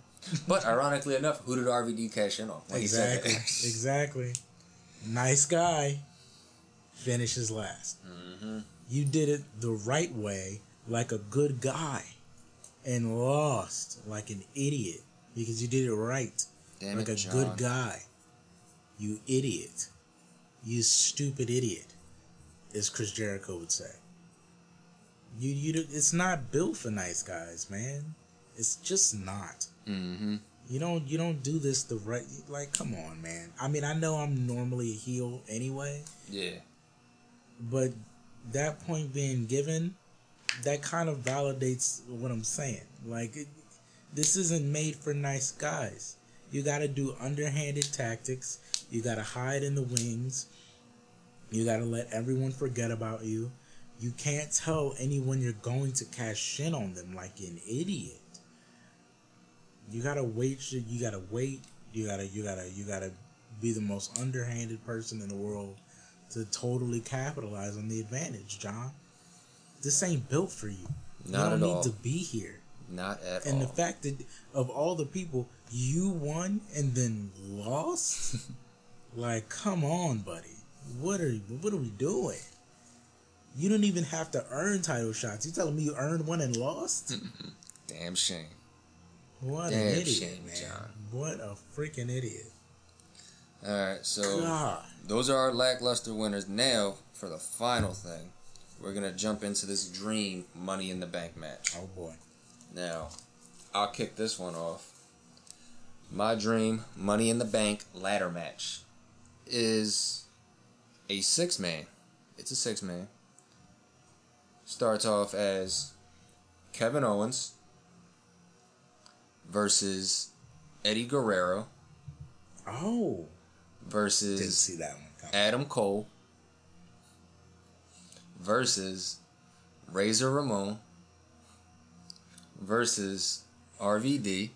But ironically enough, who did R V D cash in on? When exactly. He said exactly. Nice guy finishes last. Mm-hmm. You did it the right way, like a good guy, and lost like an idiot because you did it right, Damn like it, a John. good guy. You idiot. You stupid idiot, as Chris Jericho would say. You you. It's not built for nice guys, man. It's just not. Mm-hmm. You don't you don't do this the right. Like, come on, man. I mean, I know I'm normally a heel anyway. Yeah. But that point being given, that kind of validates what I'm saying. Like, it, this isn't made for nice guys. You gotta do underhanded tactics. You gotta hide in the wings. You gotta let everyone forget about you. You can't tell anyone you're going to cash in on them like an idiot. You gotta wait. You gotta wait. You gotta. You gotta. You gotta be the most underhanded person in the world to totally capitalize on the advantage, John. This ain't built for you. Not at all. You don't need to be here. Not at all. And the fact that of all the people, you won and then lost. Like, come on, buddy. What are What are we doing? You don't even have to earn title shots. You telling me you earned one and lost? Damn shame. What Damn an idiot, shame, man. John. What a freaking idiot. Alright, so God. Those are our lackluster winners. Now, for the final thing, we're going to jump into this dream Money in the Bank match. Oh, boy. Now, I'll kick this one off. My dream Money in the Bank ladder match is a six-man. It's a six-man. Starts off as Kevin Owens versus Eddie Guerrero. Oh. Versus Didn't see that one coming. Adam Cole. Versus Razor Ramon. Versus R V D.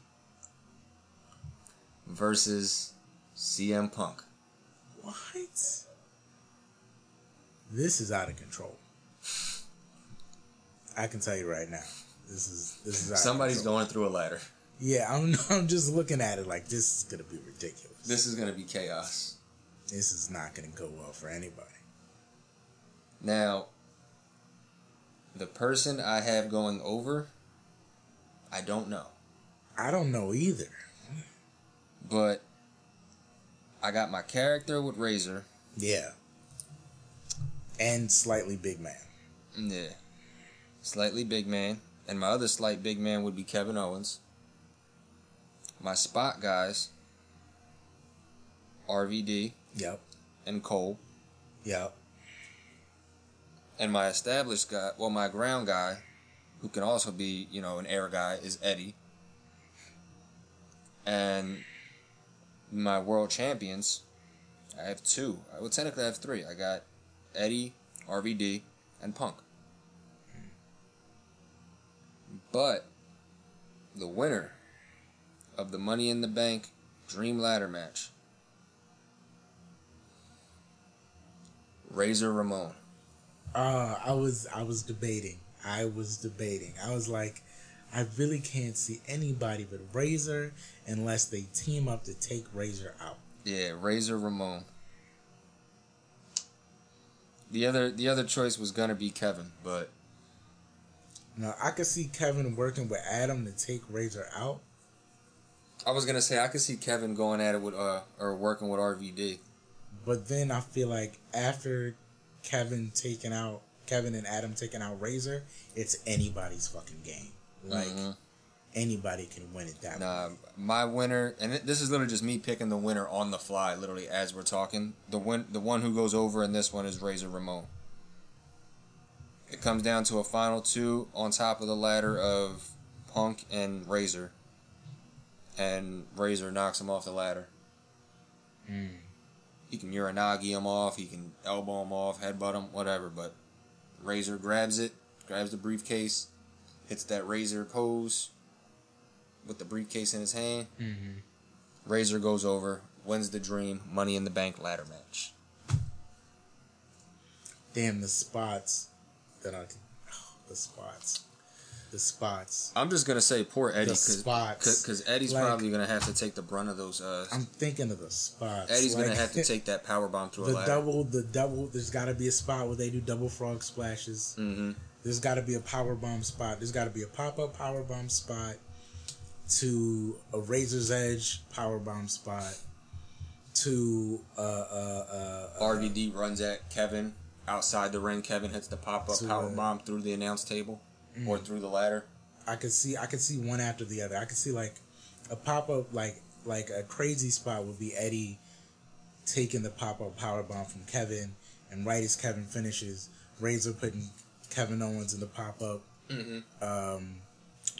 Versus C M Punk. What? This is out of control. I can tell you right now. This is this is out Somebody's of control. Going through a ladder. Yeah, I'm I'm just looking at it like this is going to be ridiculous. This is going to be chaos. This is not going to go well for anybody. Now, the person I have going over, I don't know. I don't know either. But I got my character with Razor. Yeah. And slightly big man. Yeah. Slightly big man. And my other slight big man would be Kevin Owens. My spot guys, R V D, yep, and Cole, yep, and my established guy, well, my ground guy, who can also be, you know, an air guy, is Eddie, and my world champions, I have two. I would technically have three. I got Eddie, R V D, and Punk, but the winner of the Money in the Bank Dream Ladder match. Razor Ramon. Uh, I was I was debating. I was debating. I was like, I really can't see anybody but Razor unless they team up to take Razor out. Yeah, Razor Ramon. The other the other choice was gonna be Kevin, but no, I could see Kevin working with Adam to take Razor out. I was gonna say I could see Kevin going at it with uh or working with R V D. But then I feel like after Kevin taking out Kevin and Adam taking out Razor, it's anybody's fucking game. Like mm-hmm. anybody can win it that nah, way. My winner, and this is literally just me picking the winner on the fly, literally as we're talking. The win, the one who goes over in this one is Razor Ramon. It comes down to a final two on top of the ladder of Punk and Razor, and Razor knocks him off the ladder. Mm. He can Uranagi him off, he can elbow him off, headbutt him, whatever, but Razor grabs it, grabs the briefcase, hits that Razor pose with the briefcase in his hand. Mm-hmm. Razor goes over, wins the Dream Money in the Bank ladder match. Damn, the spots that I can... Oh, the spots. The spots. I'm just going to say poor Eddie. The spots. Because Eddie's like, probably going to have to take the brunt of those... Uh, I'm thinking of the spots. Eddie's like, going to have to take that powerbomb through the a ladder. Double, the double... There's got to be a spot where they do double frog splashes. Mm-hmm. There's got to be a powerbomb spot. There's got to be a pop-up powerbomb spot to a Razor's Edge powerbomb spot to... Uh, uh, uh, R V D uh, runs at Kevin outside the ring. Kevin hits the pop-up powerbomb through the announce table. Or through the ladder. I could see I could see one after the other. I could see like a pop up like like a crazy spot would be Eddie taking the pop up powerbomb from Kevin, and right as Kevin finishes, Razor putting Kevin Owens in the pop up. Mm-hmm. Um,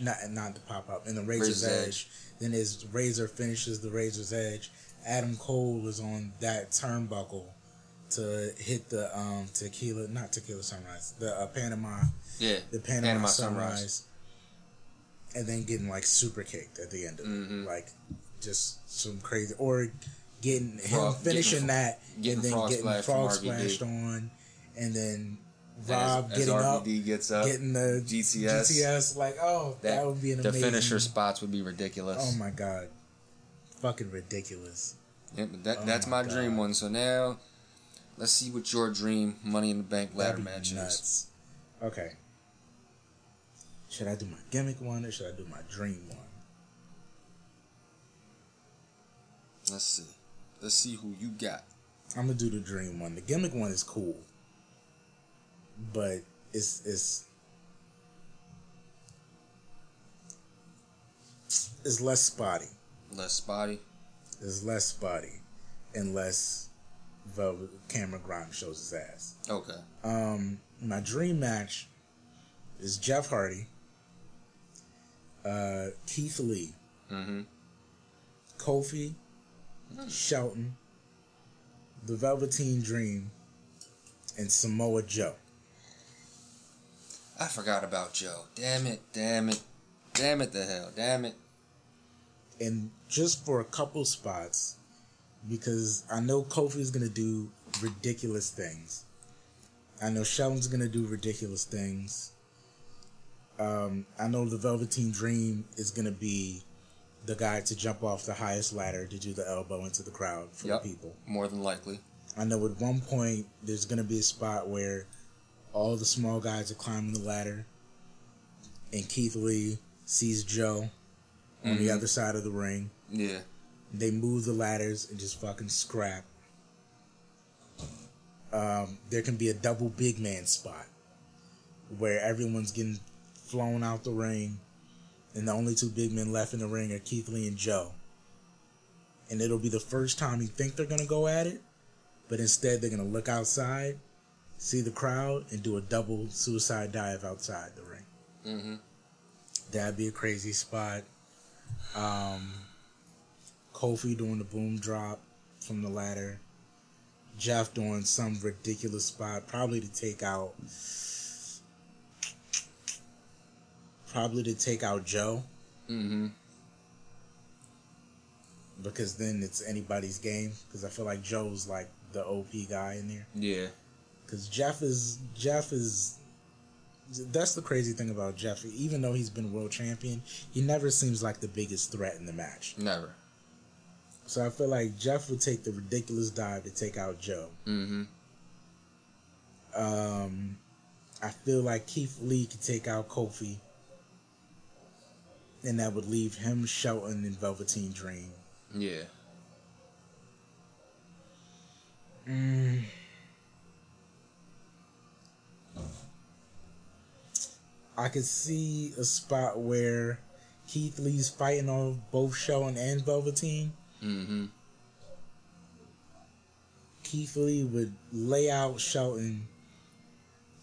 not not the pop up in the Razor's, Razor's edge. edge. Then as Razor finishes the Razor's Edge, Adam Cole is on that turnbuckle to hit the um, tequila, not tequila sunrise, the uh, Panama. Yeah, the Panama, Panama sunrise, sunrise, and then getting like super kicked at the end of mm-hmm. it, like just some crazy, or getting frog, him finishing getting, that, getting and then frog getting splash frog splashed on, and then Rob as, as getting up, gets up, getting the G T S, G T S, like oh, that, that would be an the amazing. The finisher spots would be ridiculous. Oh my god, fucking ridiculous. Yeah, that, oh that's my, my dream one. So now, let's see what your dream Money in the Bank ladder match is. Okay. Should I do my gimmick one or should I do my dream one? Let's see. Let's see who you got. I'm gonna do the dream one. The gimmick one is cool, but it's it's it's less spotty. Less spotty. It's less spotty, and less Velvet Cameron Grimes shows his ass. Okay. Um, my dream match is Jeff Hardy, uh, Keith Lee, mm-hmm. Kofi, mm-hmm. Shelton, the Velveteen Dream, and Samoa Joe. I forgot about Joe. Damn it! Damn it! Damn it! The hell! Damn it! And just for a couple spots, because I know Kofi's gonna do ridiculous things. I know Shelton's gonna do ridiculous things. Um, I know the Velveteen Dream is gonna be the guy to jump off the highest ladder to do the elbow into the crowd for yep, the people. More than likely. I know at one point there's gonna be a spot where all the small guys are climbing the ladder, and Keith Lee sees Joe on mm-hmm. the other side of the ring. Yeah. They move the ladders and just fucking scrap. Um, there can be a double big man spot where everyone's getting flown out the ring, and the only two big men left in the ring are Keith Lee and Joe. And it'll be the first time you think they're going to go at it, but instead they're going to look outside, see the crowd, and do a double suicide dive outside the ring. Mm-hmm. That'd be a crazy spot. Um, Kofi doing the boom drop from the ladder. Jeff doing some ridiculous spot, probably to take out, probably to take out Joe. Mm-hmm. because then it's anybody's game. Because I feel like Joe's like the O P guy in there. Yeah. Because Jeff is Jeff is. That's the crazy thing about Jeff. Even though he's been world champion, he never seems like the biggest threat in the match. Never. So I feel like Jeff would take the ridiculous dive to take out Joe. Mm-hmm. Um, I feel like Keith Lee could take out Kofi. And that would leave him, Shelton, and Velveteen Dream. Yeah. Mm. I could see a spot where Keith Lee's fighting on both Shelton and Velveteen. Mm-hmm. Keith Lee would lay out Shelton,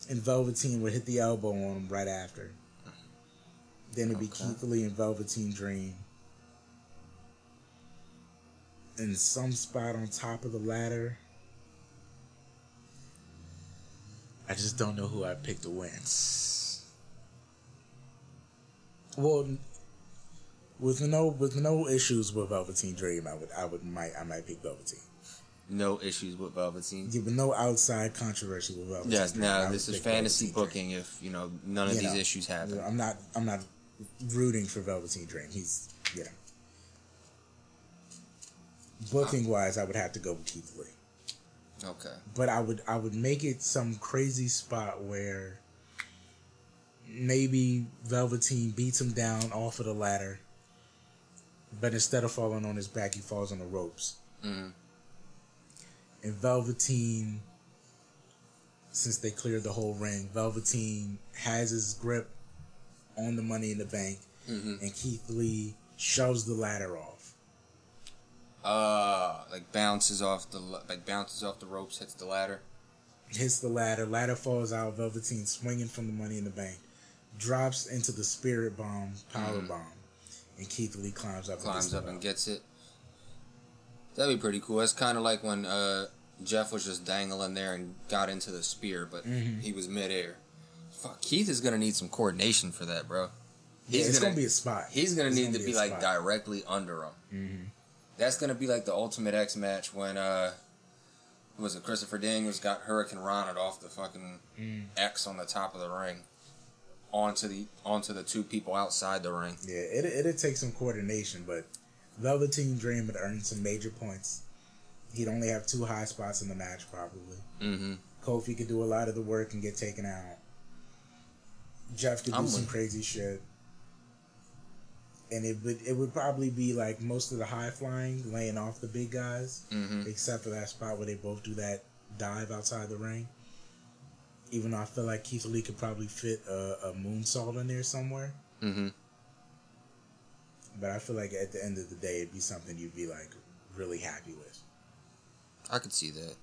and Velveteen would hit the elbow on him right after. Then it'd be okay. Keith Lee and Velveteen Dream. And some spot on top of the ladder. I just don't know who I picked to win. Well, with no with no issues with Velveteen Dream, I would I would might I might pick Velveteen. No issues with Velveteen. Yeah, but no outside controversy with Velveteen. Yes, Dream. No, this is fantasy Velveteen booking. Dream. If you know none of you these know, issues happen, I'm not I'm not rooting for Velveteen Dream. He's you know booking wise, I would have to go with Keith Lee. Okay, but I would I would make it some crazy spot where. Maybe Velveteen beats him down off of the ladder, but instead of falling on his back, he falls on the ropes. Mm. And Velveteen, since they cleared the whole ring, Velveteen has his grip on the Money in the Bank, mm-hmm. and Keith Lee shoves the ladder off. Uh, like bounces off the like bounces off the ropes, hits the ladder. Hits the ladder. Ladder falls out. Velveteen swinging from the Money in the Bank. Drops into the spirit bomb, power mm. bomb, and Keith Lee climbs up. Climbs and up and gets it. That'd be pretty cool. That's kind of like when uh, Jeff was just dangling there and got into the spear, but mm-hmm. he was midair. Fuck, Keith is gonna need some coordination for that, bro. He's yeah, it's gonna, gonna be a spot. He's gonna it's need gonna to be, be like spot. directly under him. Mm-hmm. That's gonna be like the Ultimate X match when uh, was it Christopher Daniels got Hurricane Ronald off the fucking mm. X on the top of the ring. Onto the onto the two people outside the ring. Yeah, it it'll take some coordination, but Velveteen Dream would earn some major points. He'd only have two high spots in the match, probably. Mm-hmm. Kofi could do a lot of the work and get taken out. Jeff could do I'm some with... crazy shit, and it would it would probably be like most of the high flying laying off the big guys, mm-hmm. except for that spot where they both do that dive outside the ring. Even though I feel like Keith Lee could probably fit a, a moonsault in there somewhere. Mm-hmm. But I feel like at the end of the day, it'd be something you'd be, like, really happy with. I could see that.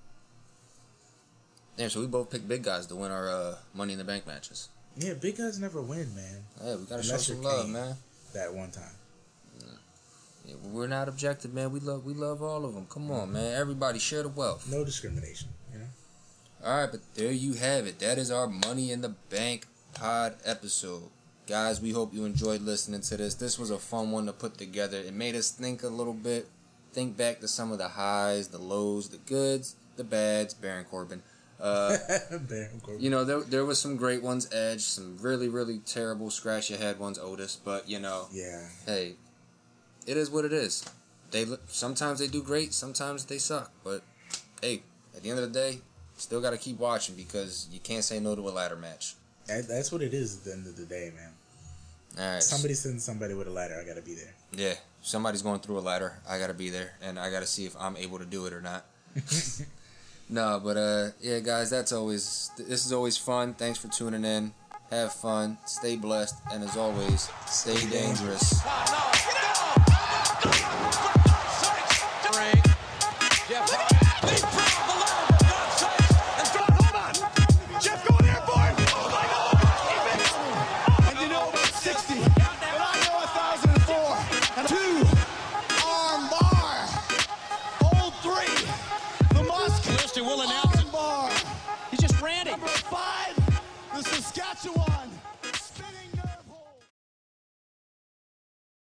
Damn, so we both picked big guys to win our uh, Money in the Bank matches. Yeah, big guys never win, man. Yeah, we gotta show some love, man. That one time. Yeah, we're not objective, man. We love, we love all of them. Come on, mm-hmm. man. Everybody share the wealth. No discrimination, you know? All right, but there you have it. That is our Money in the Bank pod episode. Guys, we hope you enjoyed listening to this. This was a fun one to put together. It made us think a little bit, think back to some of the highs, the lows, the goods, the bads. Baron Corbin. Uh, Baron Corbin. You know, there there was some great ones, Edge, some really, really terrible scratch-your-head ones, Otis. But, you know, yeah. hey, it is what it is. They sometimes they do great, sometimes they suck. But, hey, at the end of the day, still got to keep watching because you can't say no to a ladder match. That's what it is at the end of the day, man. All right. Somebody sends somebody with a ladder. I got to be there. Yeah. Somebody's going through a ladder. I got to be there. And I got to see if I'm able to do it or not. No, but, uh, yeah, guys, that's always... This is always fun. Thanks for tuning in. Have fun. Stay blessed. And as always, stay dangerous. Five, the Saskatchewan.